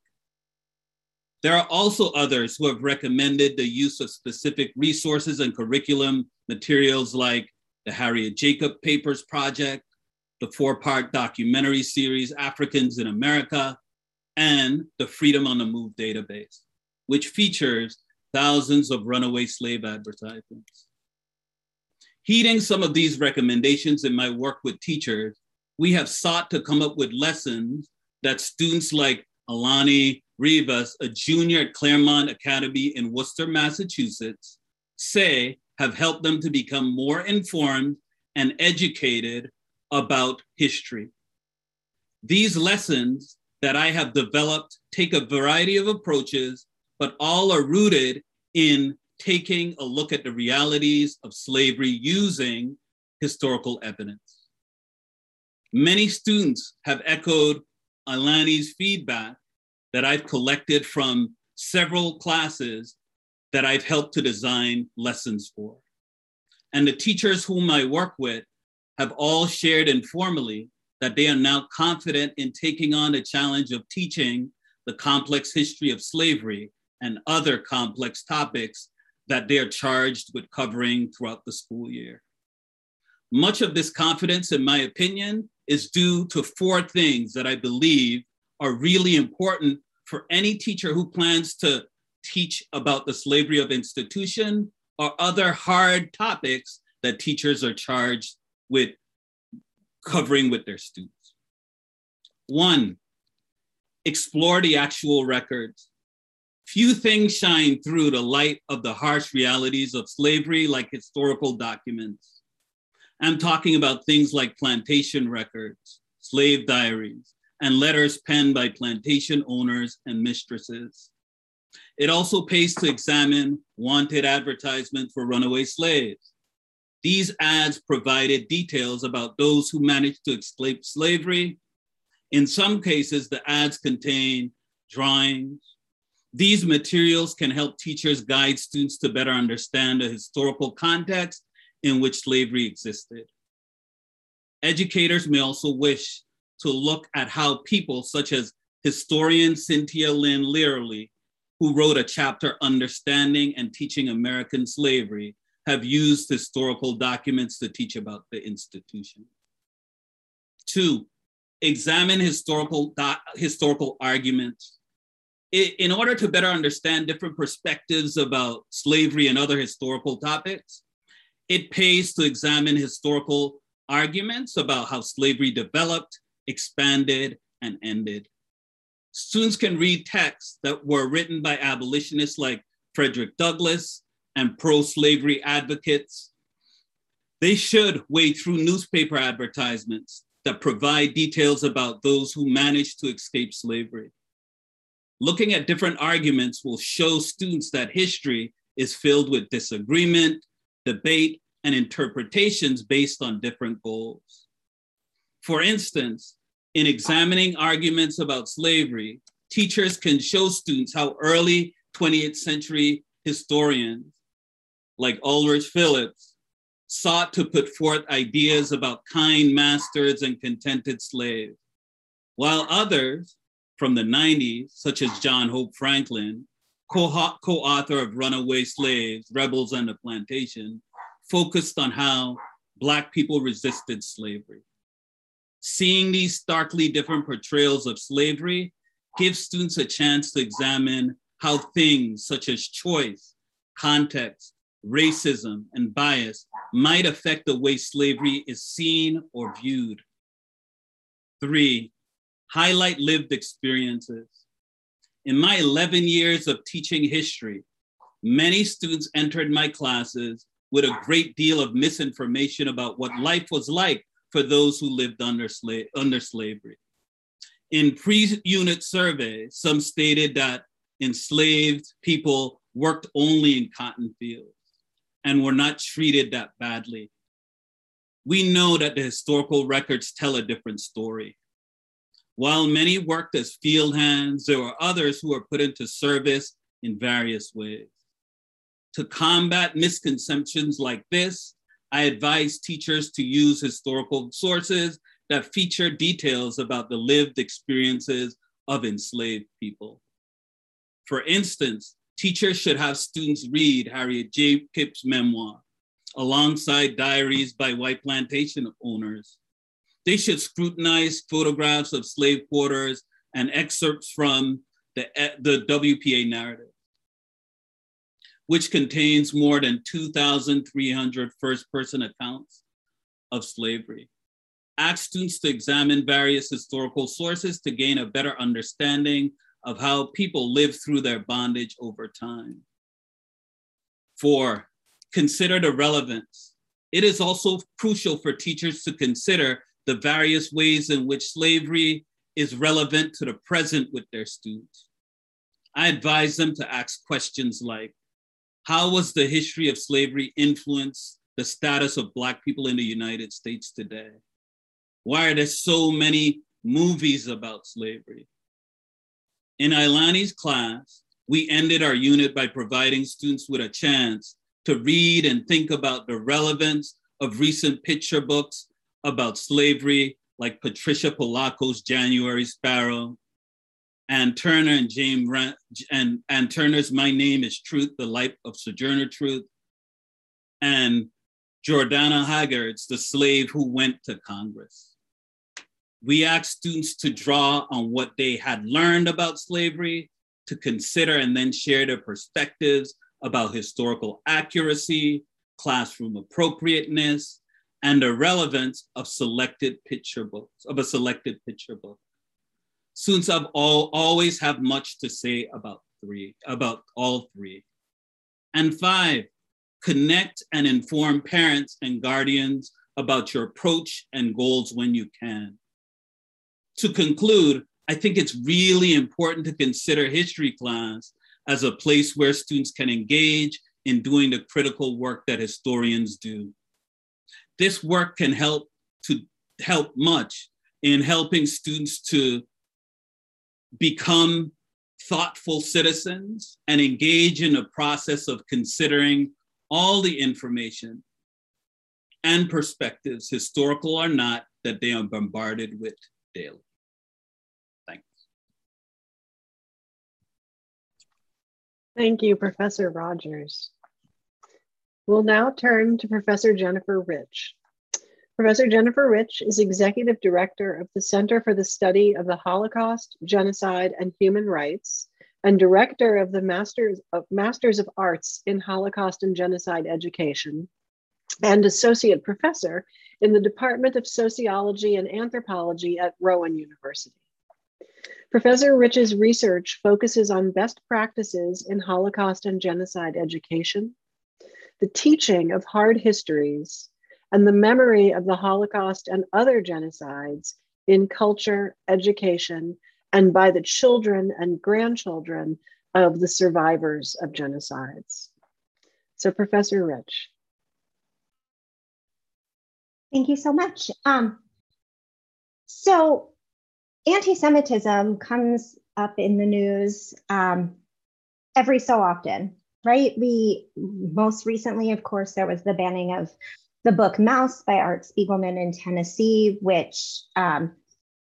There are also others who have recommended the use of specific resources and curriculum materials like the Harriet Jacob Papers Project, the four-part documentary series, Africans in America, and the Freedom on the Move database, which features thousands of runaway slave advertisements. Heeding some of these recommendations in my work with teachers, we have sought to come up with lessons that students like Alani Rivas, a junior at Claremont Academy in Worcester, Massachusetts, say have helped them to become more informed and educated about history. These lessons that I have developed take a variety of approaches, but all are rooted in taking a look at the realities of slavery using historical evidence. Many students have echoed Alani's feedback that I've collected from several classes that I've helped to design lessons for. And the teachers whom I work with have all shared informally that they are now confident in taking on the challenge of teaching the complex history of slavery and other complex topics that they are charged with covering throughout the school year. Much of this confidence, in my opinion, is due to four things that I believe are really important for any teacher who plans to teach about the slavery of institution or other hard topics that teachers are charged with covering with their students. One, explore the actual records. Few things shine through the light of the harsh realities of slavery like historical documents. I'm talking about things like plantation records, slave diaries, and letters penned by plantation owners and mistresses. It also pays to examine wanted advertisements for runaway slaves. These ads provided details about those who managed to escape slavery. In some cases, the ads contain drawings. These materials can help teachers guide students to better understand the historical context in which slavery existed. Educators may also wish to look at how people such as historian Cynthia Lynn Learley, who wrote a chapter, Understanding and Teaching American Slavery, have used historical documents to teach about the institution. Two, examine historical, historical arguments. In order to better understand different perspectives about slavery and other historical topics, it pays to examine historical arguments about how slavery developed, expanded, and ended. Students can read texts that were written by abolitionists like Frederick Douglass and pro-slavery advocates. They should wade through newspaper advertisements that provide details about those who managed to escape slavery. Looking at different arguments will show students that history is filled with disagreement, debate, and interpretations based on different goals. For instance, in examining arguments about slavery, teachers can show students how early twentieth century historians like Ulrich Phillips sought to put forth ideas about kind masters and contented slaves, while others from the nineties, such as John Hope Franklin, co-author of Runaway Slaves, Rebels and the Plantation, focused on how Black people resisted slavery. Seeing these starkly different portrayals of slavery gives students a chance to examine how things such as choice, context, racism, and bias might affect the way slavery is seen or viewed. Three, highlight lived experiences. In my eleven years of teaching history, many students entered my classes with a great deal of misinformation about what life was like for those who lived under, sla under slavery. In pre-unit surveys, some stated that enslaved people worked only in cotton fields and were not treated that badly. We know that the historical records tell a different story. While many worked as field hands, there were others who were put into service in various ways. To combat misconceptions like this, I advise teachers to use historical sources that feature details about the lived experiences of enslaved people. For instance, teachers should have students read Harriet J. Kipp's memoir alongside diaries by white plantation owners. They should scrutinize photographs of slave quarters and excerpts from the, the W P A narrative, which contains more than two thousand three hundred first-person accounts of slavery. Ask students to examine various historical sources to gain a better understanding of how people lived through their bondage over time. Four, consider the relevance. It is also crucial for teachers to consider the various ways in which slavery is relevant to the present with their students. I advise them to ask questions like, how was the history of slavery influenced the status of Black people in the United States today? Why are there so many movies about slavery? In Ailani's class, we ended our unit by providing students with a chance to read and think about the relevance of recent picture books about slavery, like Patricia Polacco's January Sparrow, Ann Turner and James Rand, and Ann Turner's My Name is Truth, The Life of Sojourner Truth, and Jordana Haggard's The Slave Who Went to Congress. We asked students to draw on what they had learned about slavery, to consider and then share their perspectives about historical accuracy, classroom appropriateness, and the relevance of selected picture books, of a selected picture book. Students have all, always have much to say about three, about all three. And five, connect and inform parents and guardians about your approach and goals when you can. To conclude, I think it's really important to consider history class as a place where students can engage in doing the critical work that historians do. This work can help to help much in helping students to become thoughtful citizens and engage in the process of considering all the information and perspectives, historical or not, that they are bombarded with daily. Thanks. Thank you, Professor Rogers. We'll now turn to Professor Jennifer Rich. Professor Jennifer Rich is Executive Director of the Center for the Study of the Holocaust, Genocide, and Human Rights, and Director of the Masters of, Masters of Arts in Holocaust and Genocide Education, and Associate Professor in the Department of Sociology and Anthropology at Rowan University. Professor Rich's research focuses on best practices in Holocaust and genocide education, the teaching of hard histories, and the memory of the Holocaust and other genocides in culture, education, and by the children and grandchildren of the survivors of genocides. So Professor Rich. Thank you so much. Um, so anti-Semitism comes up in the news um, every so often, right? We, most recently, of course, there was the banning of the book Mouse by Art Spiegelman in Tennessee, which um,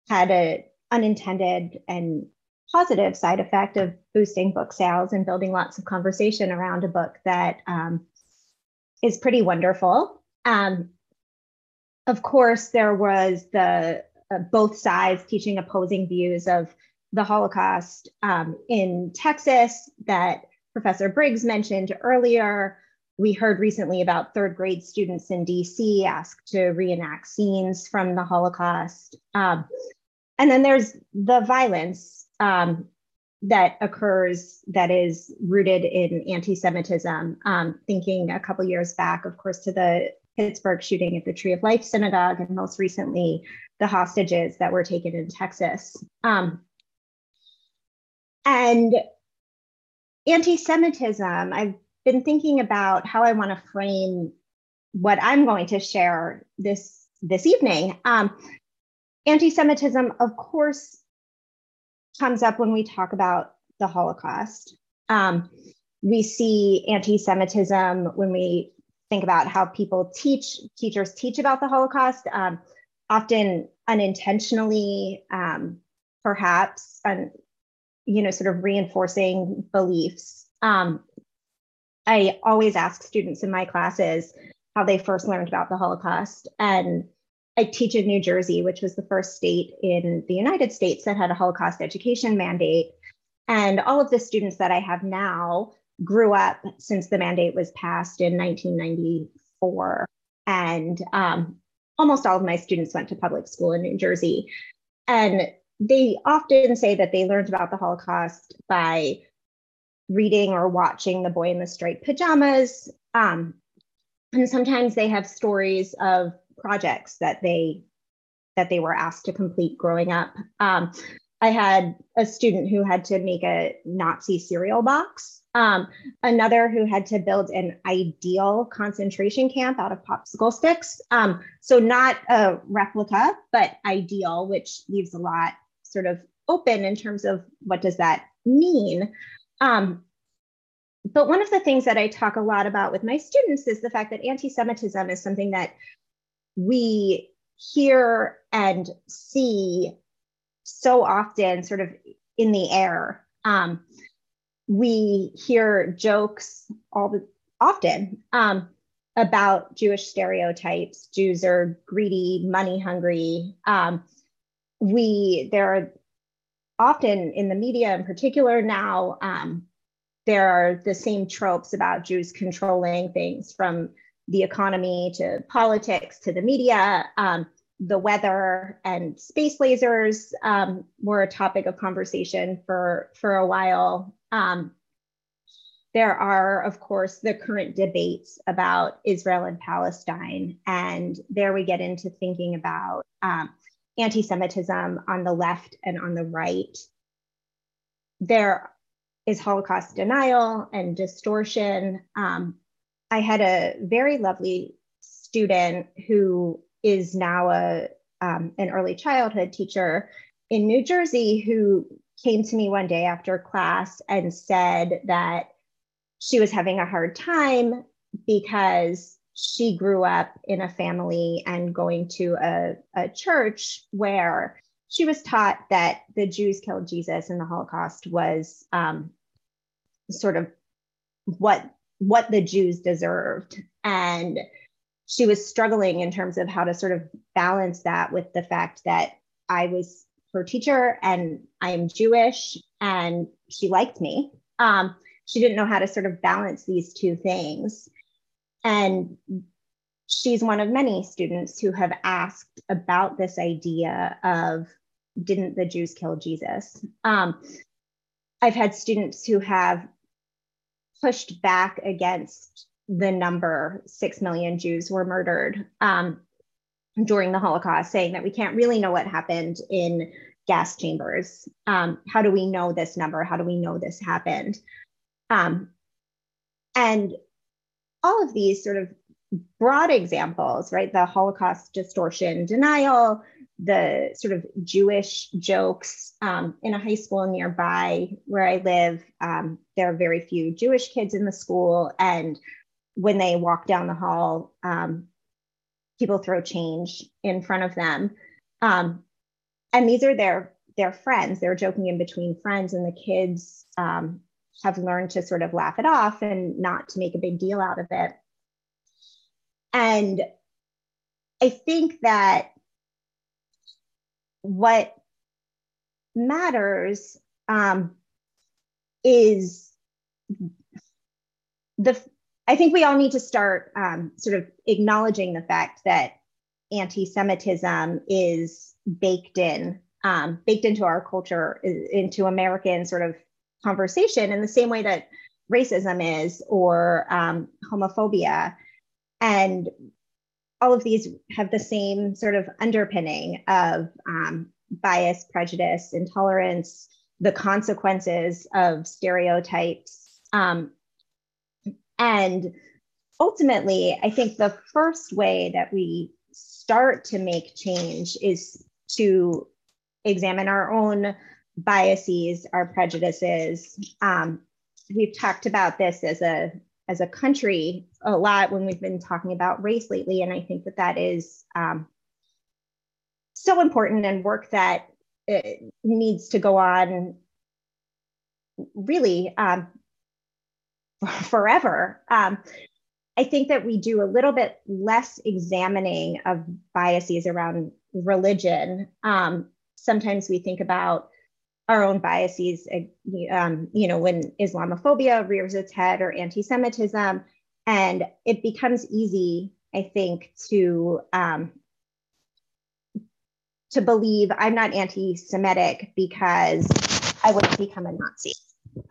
had an unintended and positive side effect of boosting book sales and building lots of conversation around a book that um, is pretty wonderful. Um, of course, there was the uh, both sides teaching opposing views of the Holocaust um, in Texas that Professor Briggs mentioned earlier. We heard recently about third grade students in D C asked to reenact scenes from the Holocaust. Um, and then there's the violence um, that occurs that is rooted in anti-Semitism. Um, thinking a couple years back, of course, to the Pittsburgh shooting at the Tree of Life Synagogue, and most recently, the hostages that were taken in Texas. Um, and anti-Semitism, I've been thinking about how I want to frame what I'm going to share this, this evening. Um, anti-Semitism, of course, comes up when we talk about the Holocaust. Um, we see anti-Semitism when we think about how people teach, teachers teach about the Holocaust, um, often unintentionally, um, perhaps, un, you know, sort of reinforcing beliefs. Um, I always ask students in my classes how they first learned about the Holocaust. And I teach in New Jersey, which was the first state in the United States that had a Holocaust education mandate. And all of the students that I have now grew up since the mandate was passed in nineteen ninety-four. And um, almost all of my students went to public school in New Jersey. And they often say that they learned about the Holocaust by reading or watching The Boy in the Striped Pajamas. Um, and sometimes they have stories of projects that they that they were asked to complete growing up. Um, I had a student who had to make a Nazi cereal box, um, another who had to build an ideal concentration camp out of popsicle sticks. Um, so not a replica, but ideal, which leaves a lot sort of open in terms of what does that mean? Um, but one of the things that I talk a lot about with my students is the fact that anti-Semitism is something that we hear and see so often sort of in the air. Um, we hear jokes all the often um, about Jewish stereotypes. Jews are greedy, money hungry. Um, we, there are often in the media in particular now, um, there are the same tropes about Jews controlling things from the economy to politics to the media. Um, the weather and space lasers um, were a topic of conversation for, for a while. Um, there are, of course, the current debates about Israel and Palestine. And there we get into thinking about um, anti-Semitism on the left and on the right. There is Holocaust denial and distortion. Um, I had a very lovely student who is now a, um, an early childhood teacher in New Jersey who came to me one day after class and said that she was having a hard time because she grew up in a family and going to a, a church where she was taught that the Jews killed Jesus and the Holocaust was um, sort of what, what the Jews deserved. And she was struggling in terms of how to sort of balance that with the fact that I was her teacher and I am Jewish and she liked me. Um, she didn't know how to sort of balance these two things. And she's one of many students who have asked about this idea of, didn't the Jews kill Jesus? Um, I've had students who have pushed back against the number six million Jews were murdered um, during the Holocaust, saying that we can't really know what happened in gas chambers. Um, how do we know this number? How do we know this happened? Um, and all of these sort of broad examples, right? The Holocaust distortion denial, the sort of Jewish jokes um, in a high school nearby where I live. Um, there are very few Jewish kids in the school. And when they walk down the hall, um, people throw change in front of them. Um, and these are their, their friends. They're joking in between friends, and the kids um, have learned to sort of laugh it off and not to make a big deal out of it. And I think that what matters um, is the, I think we all need to start um, sort of acknowledging the fact that anti-Semitism is baked in, um, baked into our culture, into American sort of conversation in the same way that racism is, or um, homophobia. And all of these have the same sort of underpinning of um, bias, prejudice, intolerance, the consequences of stereotypes. Um, and ultimately, I think the first way that we start to make change is to examine our own biases, our prejudices. Um, we've talked about this as a as a country a lot when we've been talking about race lately. And I think that that is um, so important, and work that it needs to go on really um, forever. Um, I think that we do a little bit less examining of biases around religion. Um, sometimes we think about our own biases, um, you know, when Islamophobia rears its head, or anti-Semitism, and it becomes easy, I think, to um, to believe I'm not anti-Semitic because I wouldn't become a Nazi.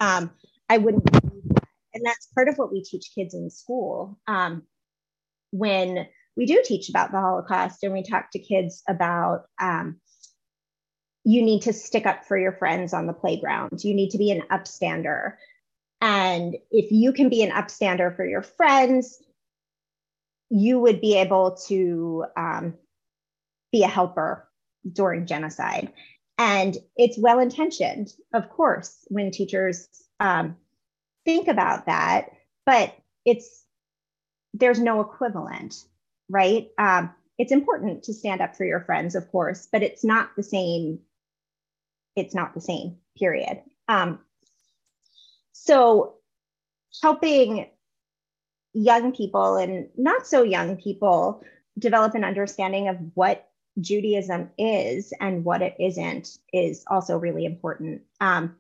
Um, I wouldn't believe that. And that's part of what we teach kids in school. Um, when we do teach about the Holocaust and we talk to kids about um, you need to stick up for your friends on the playground. You need to be an upstander. And if you can be an upstander for your friends, you would be able to um, be a helper during genocide. And it's well-intentioned, of course, when teachers um, think about that, but it's, there's no equivalent, right? Um, it's important to stand up for your friends, of course, but it's not the same. It's not the same, period. Um, so helping young people and not so young people develop an understanding of what Judaism is and what it isn't is also really important. Um,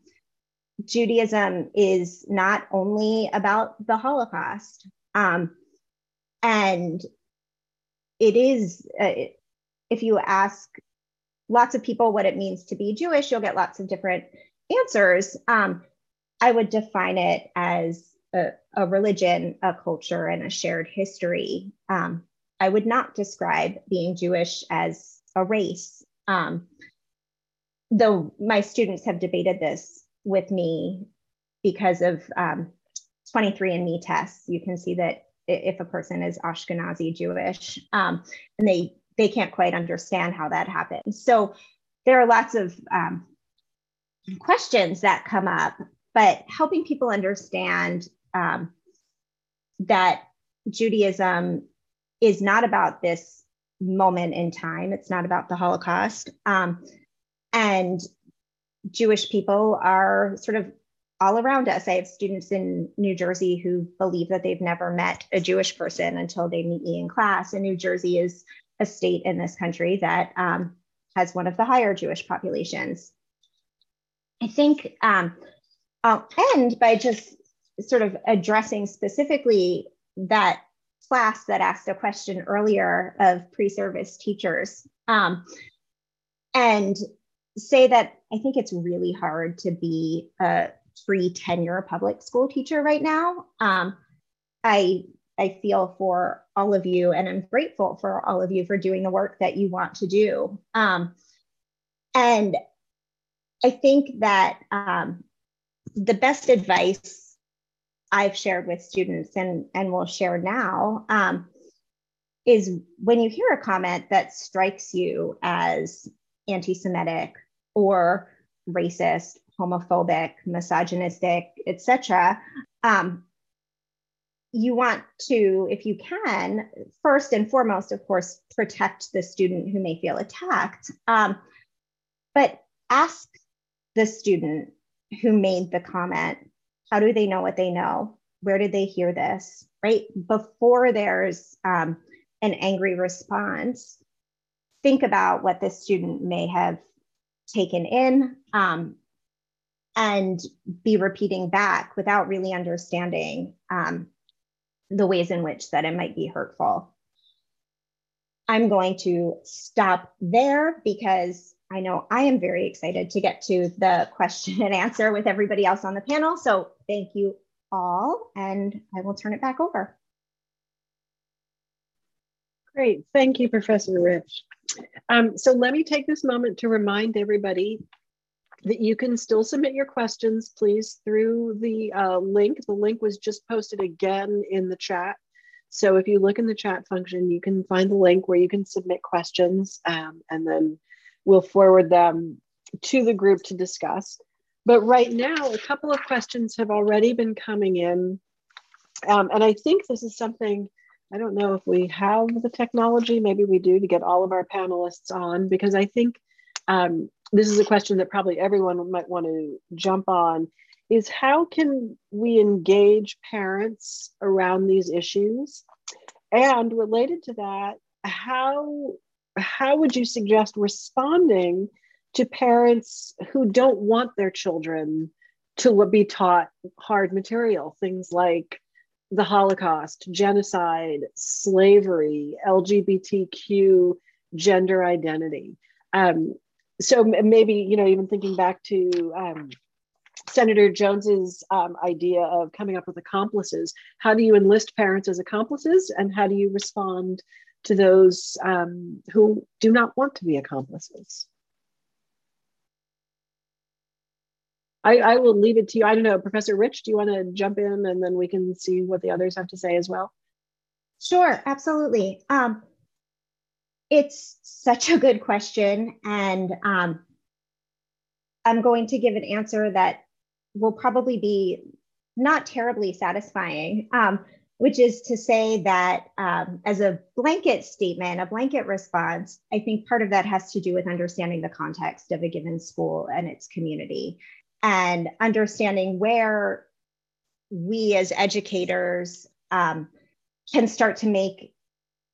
Judaism is not only about the Holocaust, um, and it is, uh, if you ask lots of people what it means to be Jewish, you'll get lots of different answers. Um, I would define it as a, a religion, a culture, and a shared history. Um, I would not describe being Jewish as a race, um, though my students have debated this with me because of um, twenty-three and me tests. You can see that if a person is Ashkenazi Jewish, um, and they they can't quite understand how that happens. So there are lots of um, questions that come up, but helping people understand um, that Judaism is not about this moment in time. It's not about the Holocaust. Um, and Jewish people are sort of all around us. I have students in New Jersey who believe that they've never met a Jewish person until they meet me in class. And New Jersey is a state in this country that um, has one of the higher Jewish populations. I think um, I'll end by just sort of addressing specifically that class that asked a question earlier of pre-service teachers, um, and say that I think it's really hard to be a free tenure public school teacher right now. Um, I I feel for all of you, and I'm grateful for all of you for doing the work that you want to do. Um, and I think that um, the best advice I've shared with students and, and will share now um, is when you hear a comment that strikes you as anti-Semitic or racist, homophobic, misogynistic, et cetera, um, you want to, if you can, first and foremost, of course, protect the student who may feel attacked, um, but ask the student who made the comment, how do they know what they know? Where did they hear this, right? Before there's um, an angry response, think about what this student may have taken in um, and be repeating back without really understanding um, the ways in which that it might be hurtful. I'm going to stop there because I know I am very excited to get to the question and answer with everybody else on the panel. So thank you all, and I will turn it back over. Great, thank you, Professor Rich. Um, so let me take this moment to remind everybody that you can still submit your questions, please, through the uh, link. The link was just posted again in the chat. So if you look in the chat function, you can find the link where you can submit questions, um, and then we'll forward them to the group to discuss. But right now, a couple of questions have already been coming in. Um, and I think this is something, I don't know if we have the technology, maybe we do, to get all of our panelists on, because I think um, this is a question that probably everyone might want to jump on, is how can we engage parents around these issues? And related to that, how, how would you suggest responding to parents who don't want their children to be taught hard material, things like the Holocaust, genocide, slavery, L G B T Q, gender identity? Um, So maybe, you know, even thinking back to um, Senator Jones's um, idea of coming up with accomplices, how do you enlist parents as accomplices, and how do you respond to those um, who do not want to be accomplices? I, I will leave it to you. I don't know, Professor Rich, do you want to jump in, and then we can see what the others have to say as well? Sure, absolutely. Um, It's such a good question, and um, I'm going to give an answer that will probably be not terribly satisfying, um, which is to say that um, as a blanket statement, a blanket response, I think part of that has to do with understanding the context of a given school and its community, and understanding where we as educators um, can start to make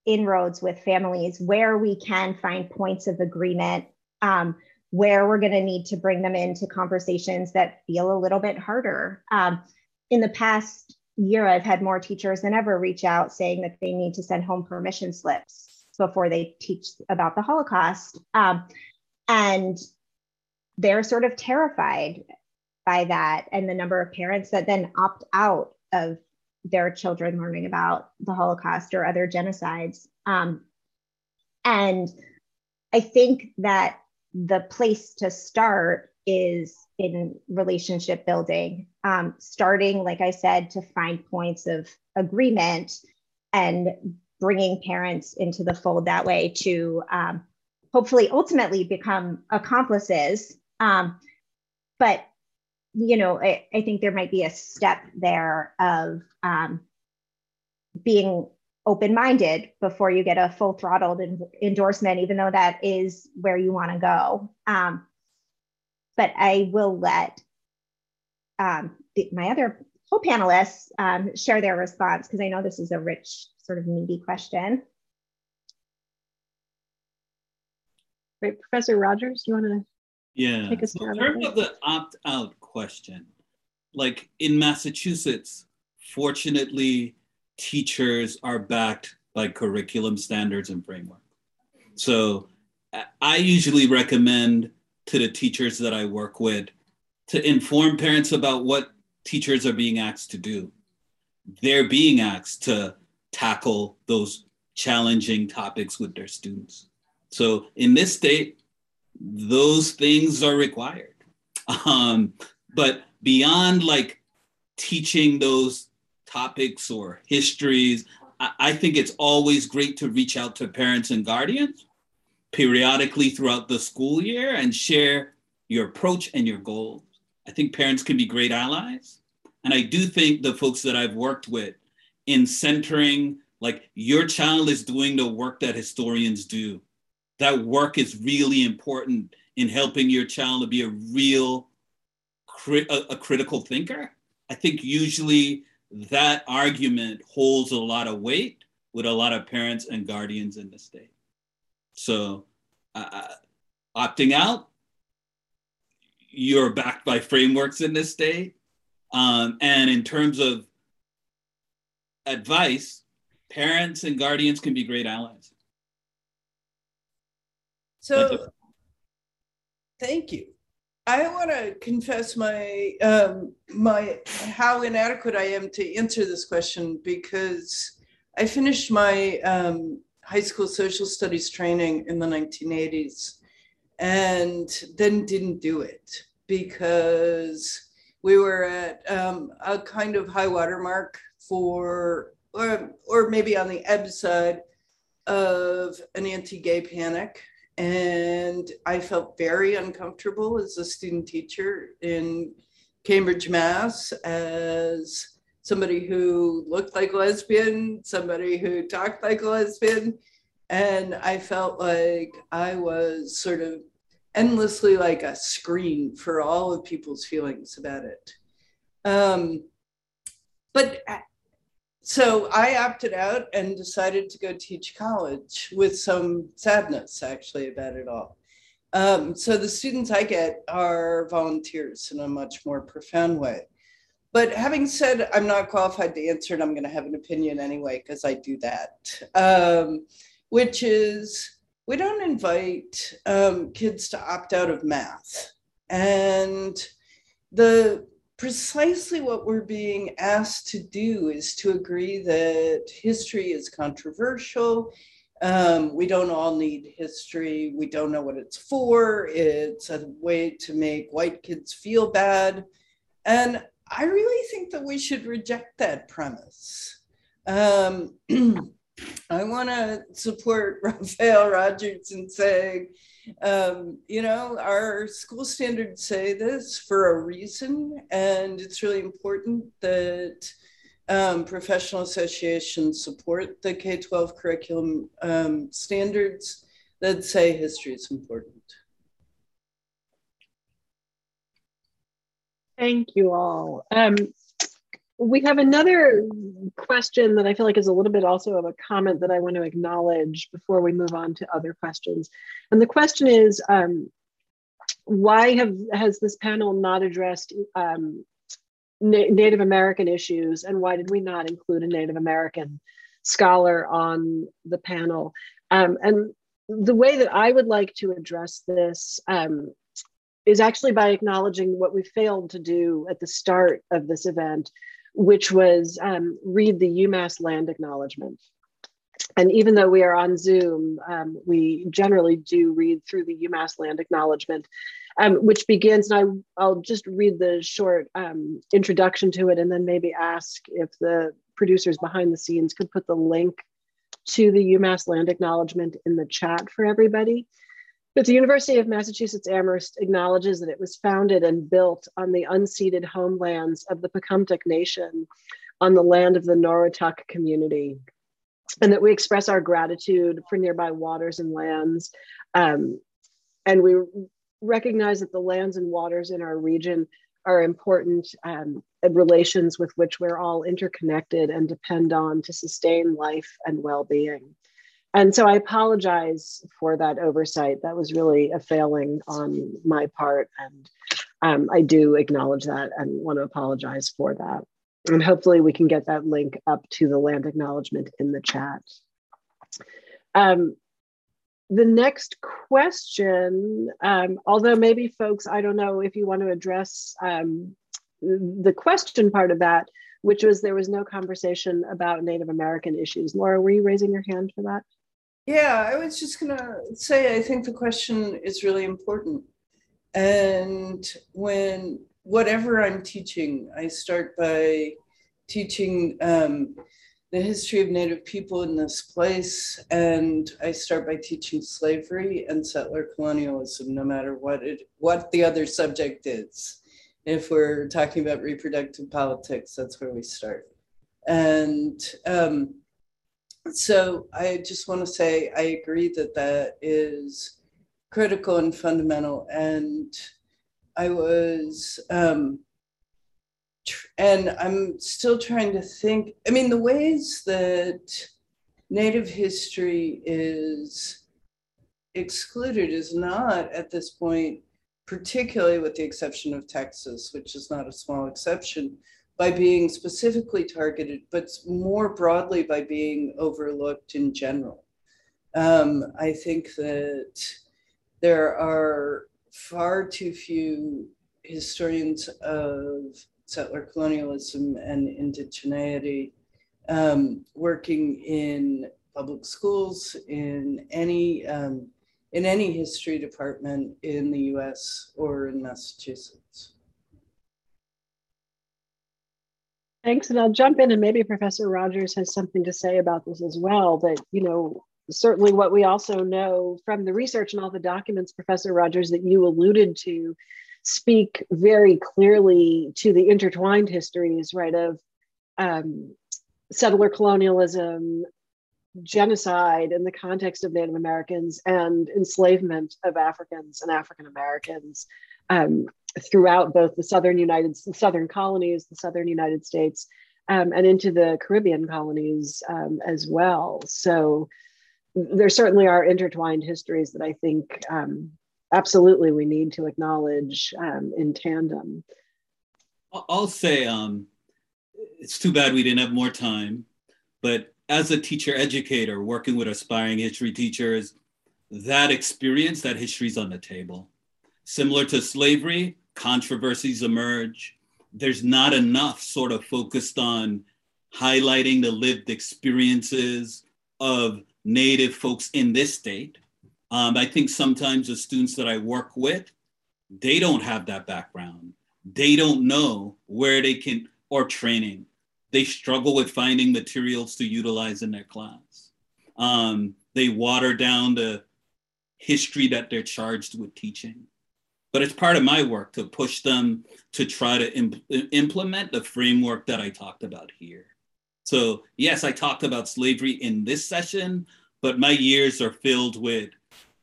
inroads with families, where we can find points of agreement, um, where we're going to need to bring them into conversations that feel a little bit harder. Um, in the past year, I've had more teachers than ever reach out saying that they need to send home permission slips before they teach about the Holocaust. Um, and they're sort of terrified by that, and the number of parents that then opt out of their children learning about the Holocaust or other genocides. Um, and I think that the place to start is in relationship building, um, starting, like I said, to find points of agreement and bringing parents into the fold that way to um, hopefully ultimately become accomplices. Um, but you know, I, I think there might be a step there of um, being open-minded before you get a full-throttled endorsement, even though that is where you want to go. Um, but I will let um, the, my other co-panelists um, share their response, because I know this is a rich, sort of meaty question. Great. Professor Rogers, do you want to? Yeah, in terms of the opt-out question, like in Massachusetts, fortunately, teachers are backed by curriculum standards and framework. So I usually recommend to the teachers that I work with to inform parents about what teachers are being asked to do. They're being asked to tackle those challenging topics with their students. So in this state, those things are required. Um, but beyond like teaching those topics or histories, I, I think it's always great to reach out to parents and guardians periodically throughout the school year and share your approach and your goals. I think parents can be great allies. And I do think the folks that I've worked with in centering, like, your child is doing the work that historians do. That work is really important in helping your child to be a real, crit- a, a critical thinker. I think usually that argument holds a lot of weight with a lot of parents and guardians in the state. So uh, opting out, you're backed by frameworks in this state. Um, and in terms of advice, parents and guardians can be great allies. So, thank you. I want to confess my um, my how inadequate I am to answer this question, because I finished my um, high school social studies training in the nineteen eighties and then didn't do it because we were at um, a kind of high water mark for, or, or maybe on the ebb side of an anti-gay panic. And I felt very uncomfortable as a student teacher in Cambridge, Mass, as somebody who looked like a lesbian, somebody who talked like a lesbian. And I felt like I was sort of endlessly like a screen for all of people's feelings about it. Um, but so I opted out and decided to go teach college with some sadness actually about it all. Um, so the students I get are volunteers in a much more profound way. But having said I'm not qualified to answer it, I'm gonna have an opinion anyway, because I do that, um, which is we don't invite um, kids to opt out of math. And the precisely what we're being asked to do is to agree that history is controversial. Um, we don't all need history. We don't know what it's for. It's a way to make white kids feel bad. And I really think that we should reject that premise. Um, I want to support Raphael Rogers in saying, Um, you know, our school standards say this for a reason, and it's really important that um, professional associations support the K twelve curriculum um, standards that say history is important. Thank you all. Um, we have another question that I feel like is a little bit also of a comment that I want to acknowledge before we move on to other questions. And the question is, um, why have, has this panel not addressed um, Na- Native American issues, and why did we not include a Native American scholar on the panel? Um, and the way that I would like to address this um, is actually by acknowledging what we failed to do at the start of this event, which was um, read the UMass land acknowledgement. And even though we are on Zoom, um, we generally do read through the UMass land acknowledgement, um, which begins, and I, I'll just read the short um, introduction to it and then maybe ask if the producers behind the scenes could put the link to the UMass land acknowledgement in the chat for everybody. But the University of Massachusetts Amherst acknowledges that it was founded and built on the unceded homelands of the Pecumtuck Nation on the land of the Norotuck community, and that we express our gratitude for nearby waters and lands. Um, and we recognize that the lands and waters in our region are important um, relations with which we're all interconnected and depend on to sustain life and well-being. And so I apologize for that oversight. That was really a failing on my part. And um, I do acknowledge that and want to apologize for that. And hopefully we can get that link up to the land acknowledgement in the chat. Um, the next question, um, although maybe folks, I don't know if you want to address um, the question part of that, which was there was no conversation about Native American issues. Laura, were you raising your hand for that? Yeah, I was just gonna say, I think the question is really important. And when, whatever I'm teaching, I start by teaching um, the history of Native people in this place. And I start by teaching slavery and settler colonialism, no matter what it, what the other subject is. If we're talking about reproductive politics, that's where we start. And um, so I just want to say, I agree that that is critical and fundamental. And I was, um, and I'm still trying to think, I mean, the ways that Native history is excluded is not at this point, particularly with the exception of Texas, which is not a small exception, by being specifically targeted, but more broadly by being overlooked in general. Um, I think that there are far too few historians of settler colonialism and indigeneity um, working in public schools, in any, um, in any history department in the U S or in Massachusetts. Thanks, and I'll jump in, and maybe Professor Rogers has something to say about this as well, that, you know, certainly what we also know from the research and all the documents, Professor Rogers, that you alluded to speak very clearly to the intertwined histories, right, of um, settler colonialism, genocide in the context of Native Americans, and enslavement of Africans and African Americans um, throughout both the southern United southern colonies, the southern United States, um, and into the Caribbean colonies um, as well. So there certainly are intertwined histories that I think um, absolutely we need to acknowledge um, in tandem. I'll say um, it's too bad we didn't have more time, but as a teacher educator working with aspiring history teachers, that experience, that history's on the table. Similar to slavery, controversies emerge. There's not enough sort of focused on highlighting the lived experiences of Native folks in this state. Um, I think sometimes the students that I work with, they don't have that background. They don't know where they can, or training. They struggle with finding materials to utilize in their class. Um, they water down the history that they're charged with teaching. But it's part of my work to push them to try to imp implement the framework that I talked about here. So yes, I talked about slavery in this session, but my years are filled with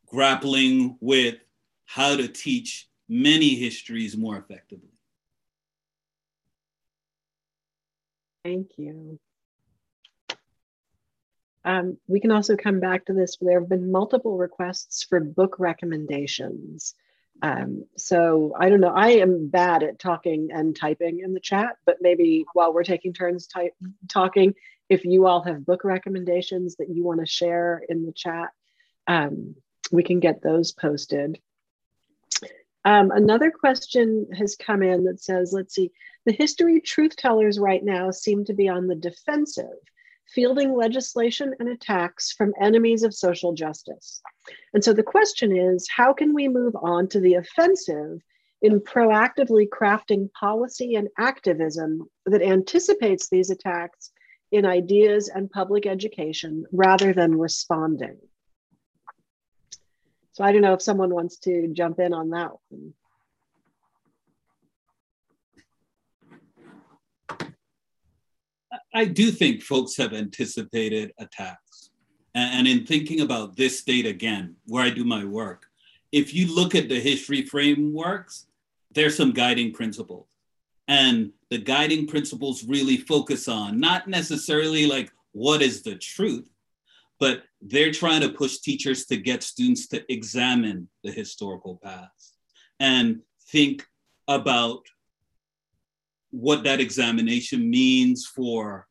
grappling with how to teach many histories more effectively. Thank you. Um, we can also come back to this. There have been multiple requests for book recommendations. Um, so I don't know, I am bad at talking and typing in the chat, but maybe while we're taking turns type, talking, if you all have book recommendations that you want to share in the chat, um, we can get those posted. Um, another question has come in that says, let's see, the history truth tellers right now seem to be on the defensive, fielding legislation and attacks from enemies of social justice. And so the question is, how can we move on to the offensive in proactively crafting policy and activism that anticipates these attacks in ideas and public education rather than responding? So I don't know if someone wants to jump in on that one. I do think folks have anticipated attacks. And in thinking about this state again, where I do my work, if you look at the history frameworks, there's some guiding principles. And the guiding principles really focus on not necessarily like what is the truth, but they're trying to push teachers to get students to examine the historical past and think about what that examination means for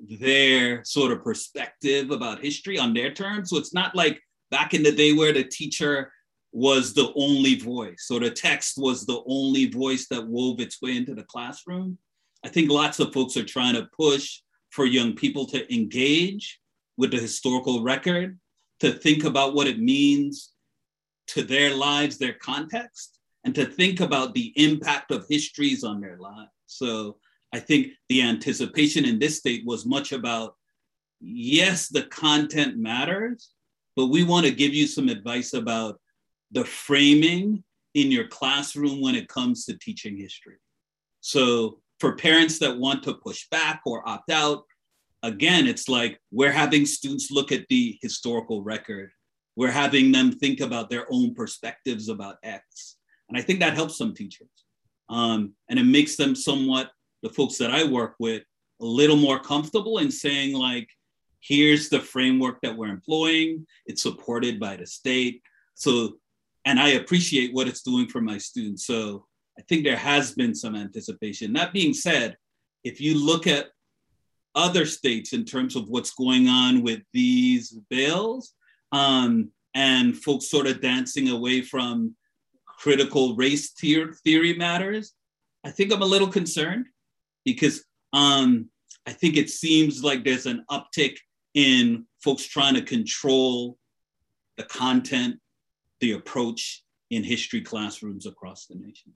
their sort of perspective about history on their terms. So it's not like back in the day where the teacher was the only voice or the text was the only voice that wove its way into the classroom. I think lots of folks are trying to push for young people to engage with the historical record, to think about what it means to their lives, their context, and to think about the impact of histories on their lives. So I think the anticipation in this state was much about, yes, the content matters, but we want to give you some advice about the framing in your classroom when it comes to teaching history. So for parents that want to push back or opt out, again, it's like we're having students look at the historical record. We're having them think about their own perspectives about X. And I think that helps some teachers. Um, and it makes them somewhat, the folks that I work with, a little more comfortable in saying, like, here's the framework that we're employing. It's supported by the state. So, and I appreciate what it's doing for my students. So I think there has been some anticipation. That being said, if you look at other states in terms of what's going on with these bills, um, and folks sort of dancing away from critical race theory matters, I think I'm a little concerned because um, I think it seems like there's an uptick in folks trying to control the content, the approach in history classrooms across the nation.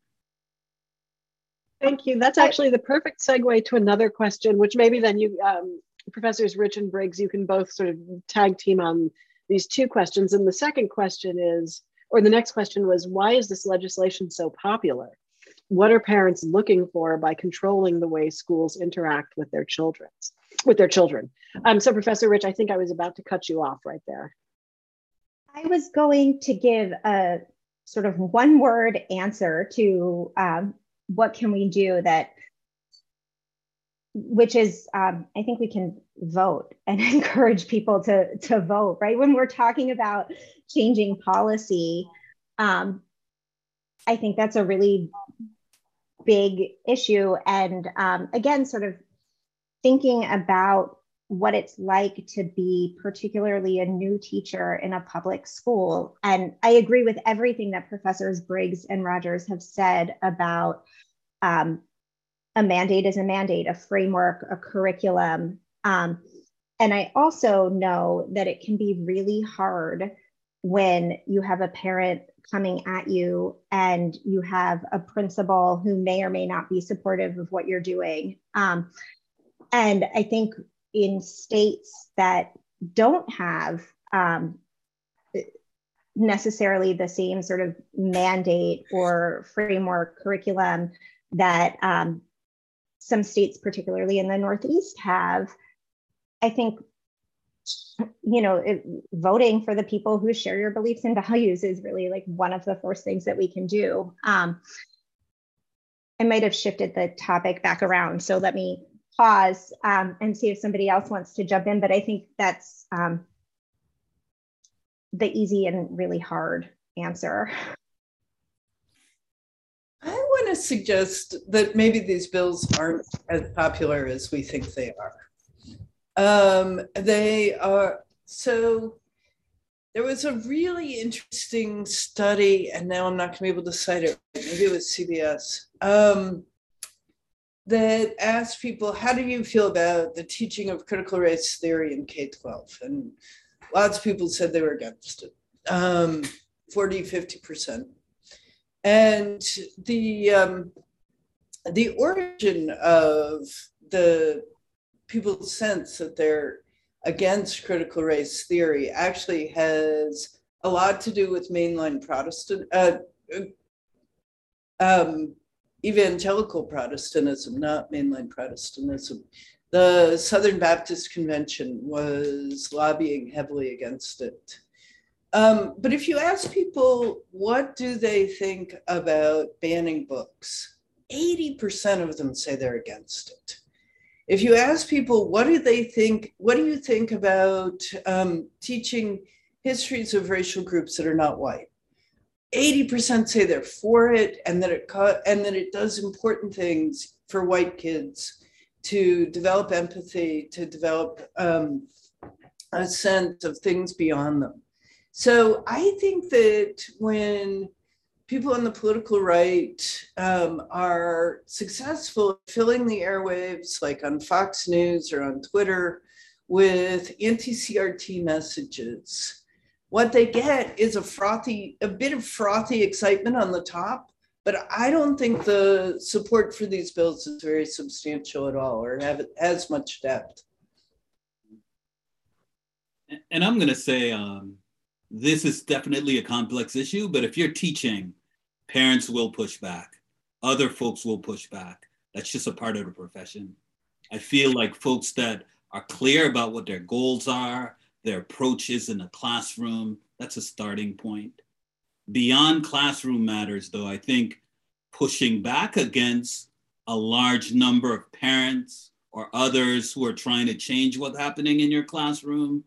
Thank you. That's actually the perfect segue to another question, which maybe then you, um, Professors Rich and Briggs, you can both sort of tag team on these two questions. And the second question is, or the next question was, why is this legislation so popular? What are parents looking for by controlling the way schools interact with their children? With their children. Um, so Professor Rich, I think I was about to cut you off right there. I was going to give a sort of one word answer to um, what can we do that, which is, um, I think we can vote and encourage people to, to vote, right? When we're talking about changing policy, um, I think that's a really big issue. And um, again, sort of thinking about what it's like to be particularly a new teacher in a public school. And I agree with everything that Professors Briggs and Rogers have said about um, a mandate is a mandate, a framework, a curriculum. Um, and I also know that it can be really hard when you have a parent coming at you and you have a principal who may or may not be supportive of what you're doing. Um, and I think in states that don't have um, necessarily the same sort of mandate or framework curriculum that um, some states, particularly in the Northeast, have, I think, you know, it, voting for the people who share your beliefs and values is really like one of the first things that we can do. Um, I might have shifted the topic back around, so let me pause um, and see if somebody else wants to jump in, but I think that's um, the easy and really hard answer. I want to suggest that maybe these bills aren't as popular as we think they are. Um, they are, so there was a really interesting study, and now I'm not going to be able to cite it, maybe it was C B S. Um, that asked people, how do you feel about the teaching of critical race theory in K through twelve? And lots of people said they were against it, um, forty, fifty percent. And the, um, the origin of the people's sense that they're against critical race theory actually has a lot to do with mainline Protestant, uh, um, evangelical Protestantism, not mainline Protestantism. The Southern Baptist Convention was lobbying heavily against it. Um, but if you ask people, what do they think about banning books? eighty percent of them say they're against it. If you ask people, what do they think, what do you think about um, teaching histories of racial groups that are not white? eighty percent say they're for it, and that it and that it does important things for white kids to develop empathy, to develop um, a sense of things beyond them. So I think that when people on the political right um, are successful filling the airwaves, like on Fox News or on Twitter, with anti-C R T messages, what they get is a frothy, a bit of frothy excitement on the top, but I don't think the support for these bills is very substantial at all or have as much depth. And I'm gonna say, um, this is definitely a complex issue, but if you're teaching, parents will push back. Other folks will push back. That's just a part of the profession. I feel like folks that are clear about what their goals are, their approaches in the classroom, that's a starting point. Beyond classroom matters, though, I think pushing back against a large number of parents or others who are trying to change what's happening in your classroom,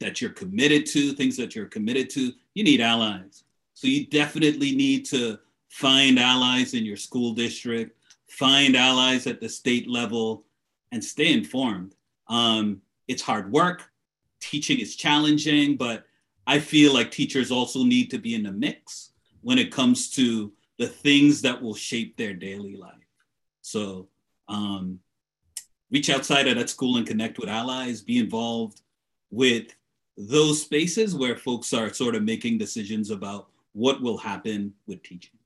that you're committed to, things that you're committed to, you need allies. So you definitely need to find allies in your school district, find allies at the state level, and stay informed. Um, it's hard work. Teaching is challenging, but I feel like teachers also need to be in the mix when it comes to the things that will shape their daily life. So um, reach outside of that school and connect with allies, be involved with those spaces where folks are sort of making decisions about what will happen with teaching.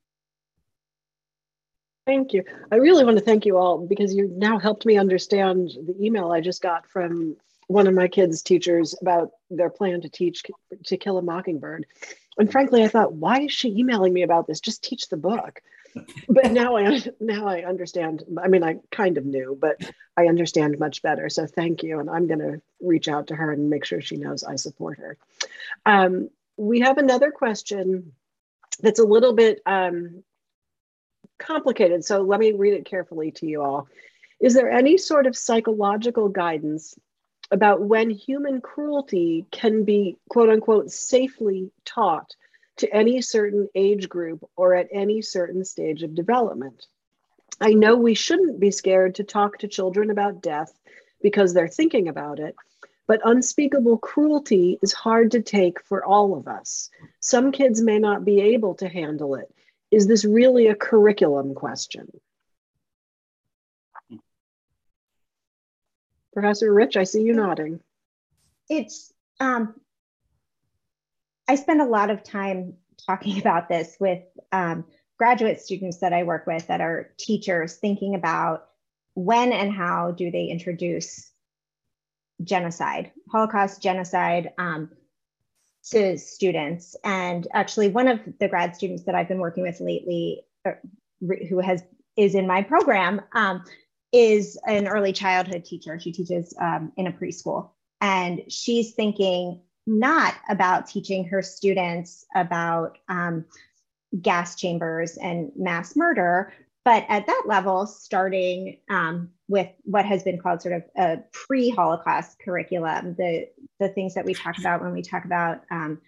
Thank you. I really want to thank you all because you've now helped me understand the email I just got from one of my kids' teachers about their plan to teach To Kill a Mockingbird. And frankly, I thought, why is she emailing me about this? Just teach the book. But now I, now I understand. I mean, I kind of knew, but I understand much better. So thank you. And I'm going to reach out to her and make sure she knows I support her. Um, we have another question that's a little bit um, complicated. So let me read it carefully to you all. Is there any sort of psychological guidance about when human cruelty can be, quote unquote, safely taught to any certain age group or at any certain stage of development? I know we shouldn't be scared to talk to children about death because they're thinking about it, but unspeakable cruelty is hard to take for all of us. Some kids may not be able to handle it. Is this really a curriculum question? Professor Rich, I see you nodding. It's, um, I spend a lot of time talking about this with um, graduate students that I work with that are teachers, thinking about when and how do they introduce genocide, Holocaust genocide um, to students. And actually one of the grad students that I've been working with lately, or, who has is in my program, um, is an early childhood teacher. She teaches um, in a preschool. And she's thinking not about teaching her students about um, gas chambers and mass murder, but at that level, starting um, with what has been called sort of a pre-Holocaust curriculum, the, the things that we talk about when we talk about um,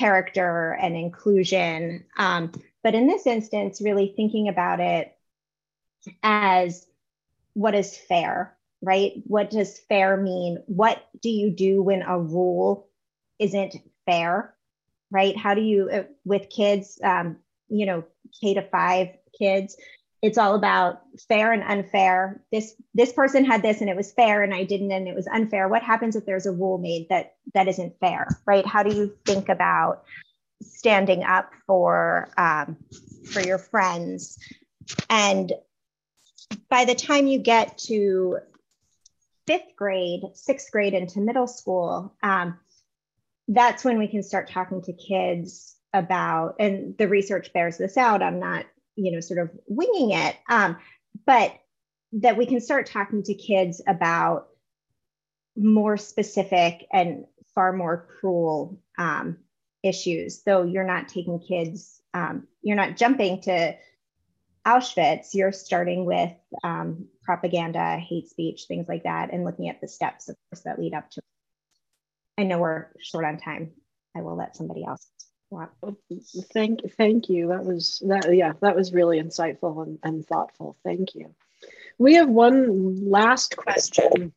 character and inclusion. Um, but in this instance, really thinking about it as what is fair, right? What does fair mean? What do you do when a rule isn't fair, right? How do you, with kids, um, you know, K to five kids, it's all about fair and unfair. This this person had this and it was fair and I didn't and it was unfair. What happens if there's a rule made that that isn't fair, right? How do you think about standing up for um, for your friends? And by the time you get to fifth grade, sixth grade into middle school, um, that's when we can start talking to kids about, and the research bears this out, I'm not, you know, sort of winging it, um, but that we can start talking to kids about more specific and far more cruel um, issues. So you're not taking kids, um, you're not jumping to Auschwitz, you're starting with um, propaganda, hate speech, things like that, and looking at the steps, of course, that lead up to. I know we're short on time. I will let somebody else walk. Thank, thank you. That was that. Yeah, that was really insightful and, and thoughtful. Thank you. We have one last question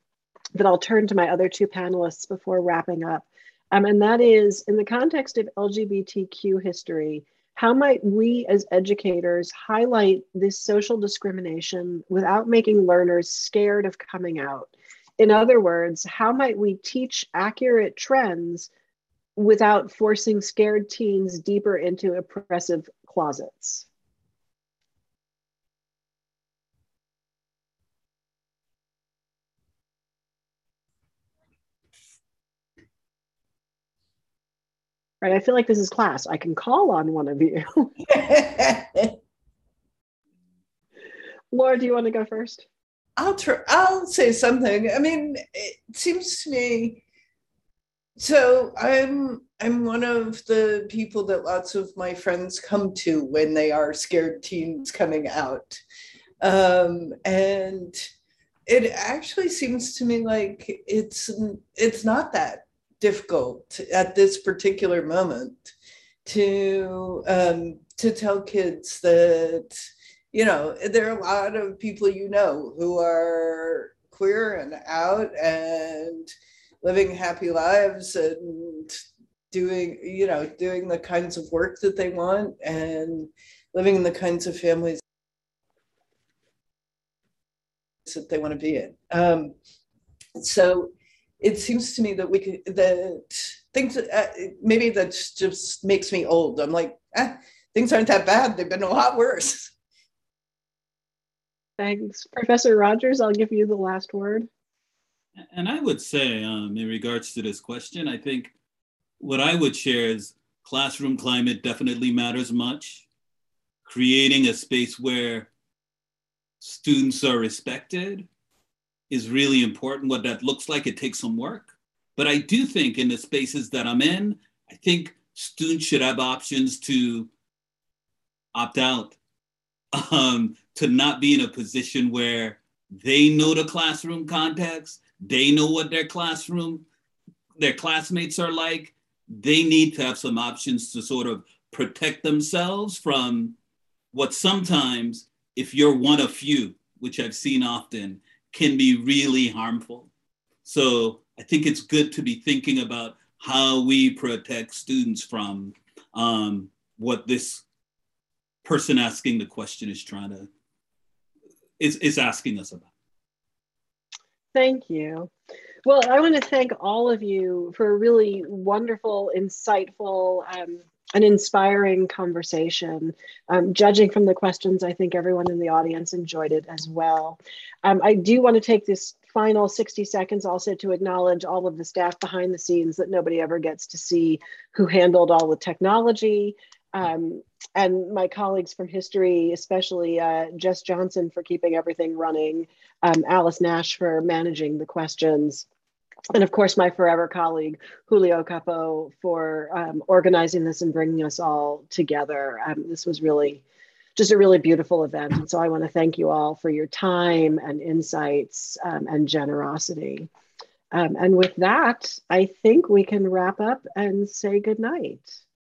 that I'll turn to my other two panelists before wrapping up, um, and that is in the context of L G B T Q history. How might we as educators highlight this social discrimination without making learners scared of coming out? In other words, how might we teach accurate trends without forcing scared teens deeper into oppressive closets. Right, I feel like this is class. I can call on one of you. Laura, do you want to go first? I'll try, I'll say something. I mean, it seems to me, so I'm I'm one of the people that lots of my friends come to when they are scared teens coming out. Um, and it actually seems to me like it's it's not that difficult at this particular moment to um, to tell kids that, you know, there are a lot of people, you know, who are queer and out and living happy lives and doing, you know, doing the kinds of work that they want and living in the kinds of families that they want to be in. Um, so it seems to me that we could, that things, uh, maybe that just makes me old. I'm like, ah, things aren't that bad. They've been a lot worse. Thanks. Professor Rogers, I'll give you the last word. And I would say, um, in regards to this question, I think what I would share is classroom climate definitely matters much. Creating a space where students are respected is really important. What that looks like, it takes some work. But I do think in the spaces that I'm in, I think students should have options to opt out, um, to not be in a position where they know the classroom context, they know what their classroom, their classmates are like. They need to have some options to sort of protect themselves from what sometimes, if you're one of few, which I've seen often, can be really harmful. So I think it's good to be thinking about how we protect students from um, what this person asking the question is trying to, is, is asking us about. Thank you. Well, I want to thank all of you for a really wonderful, insightful, um, an inspiring conversation. Um, judging from the questions, I think everyone in the audience enjoyed it as well. Um, I do want to take this final sixty seconds also to acknowledge all of the staff behind the scenes that nobody ever gets to see, who handled all the technology, um, and my colleagues from history, especially uh, Jess Johnson for keeping everything running, um, Alice Nash for managing the questions, and of course, my forever colleague, Julio Capo, for um, organizing this and bringing us all together. Um, this was really just a really beautiful event. And so I want to thank you all for your time and insights um, and generosity. Um, and with that, I think we can wrap up and say goodnight.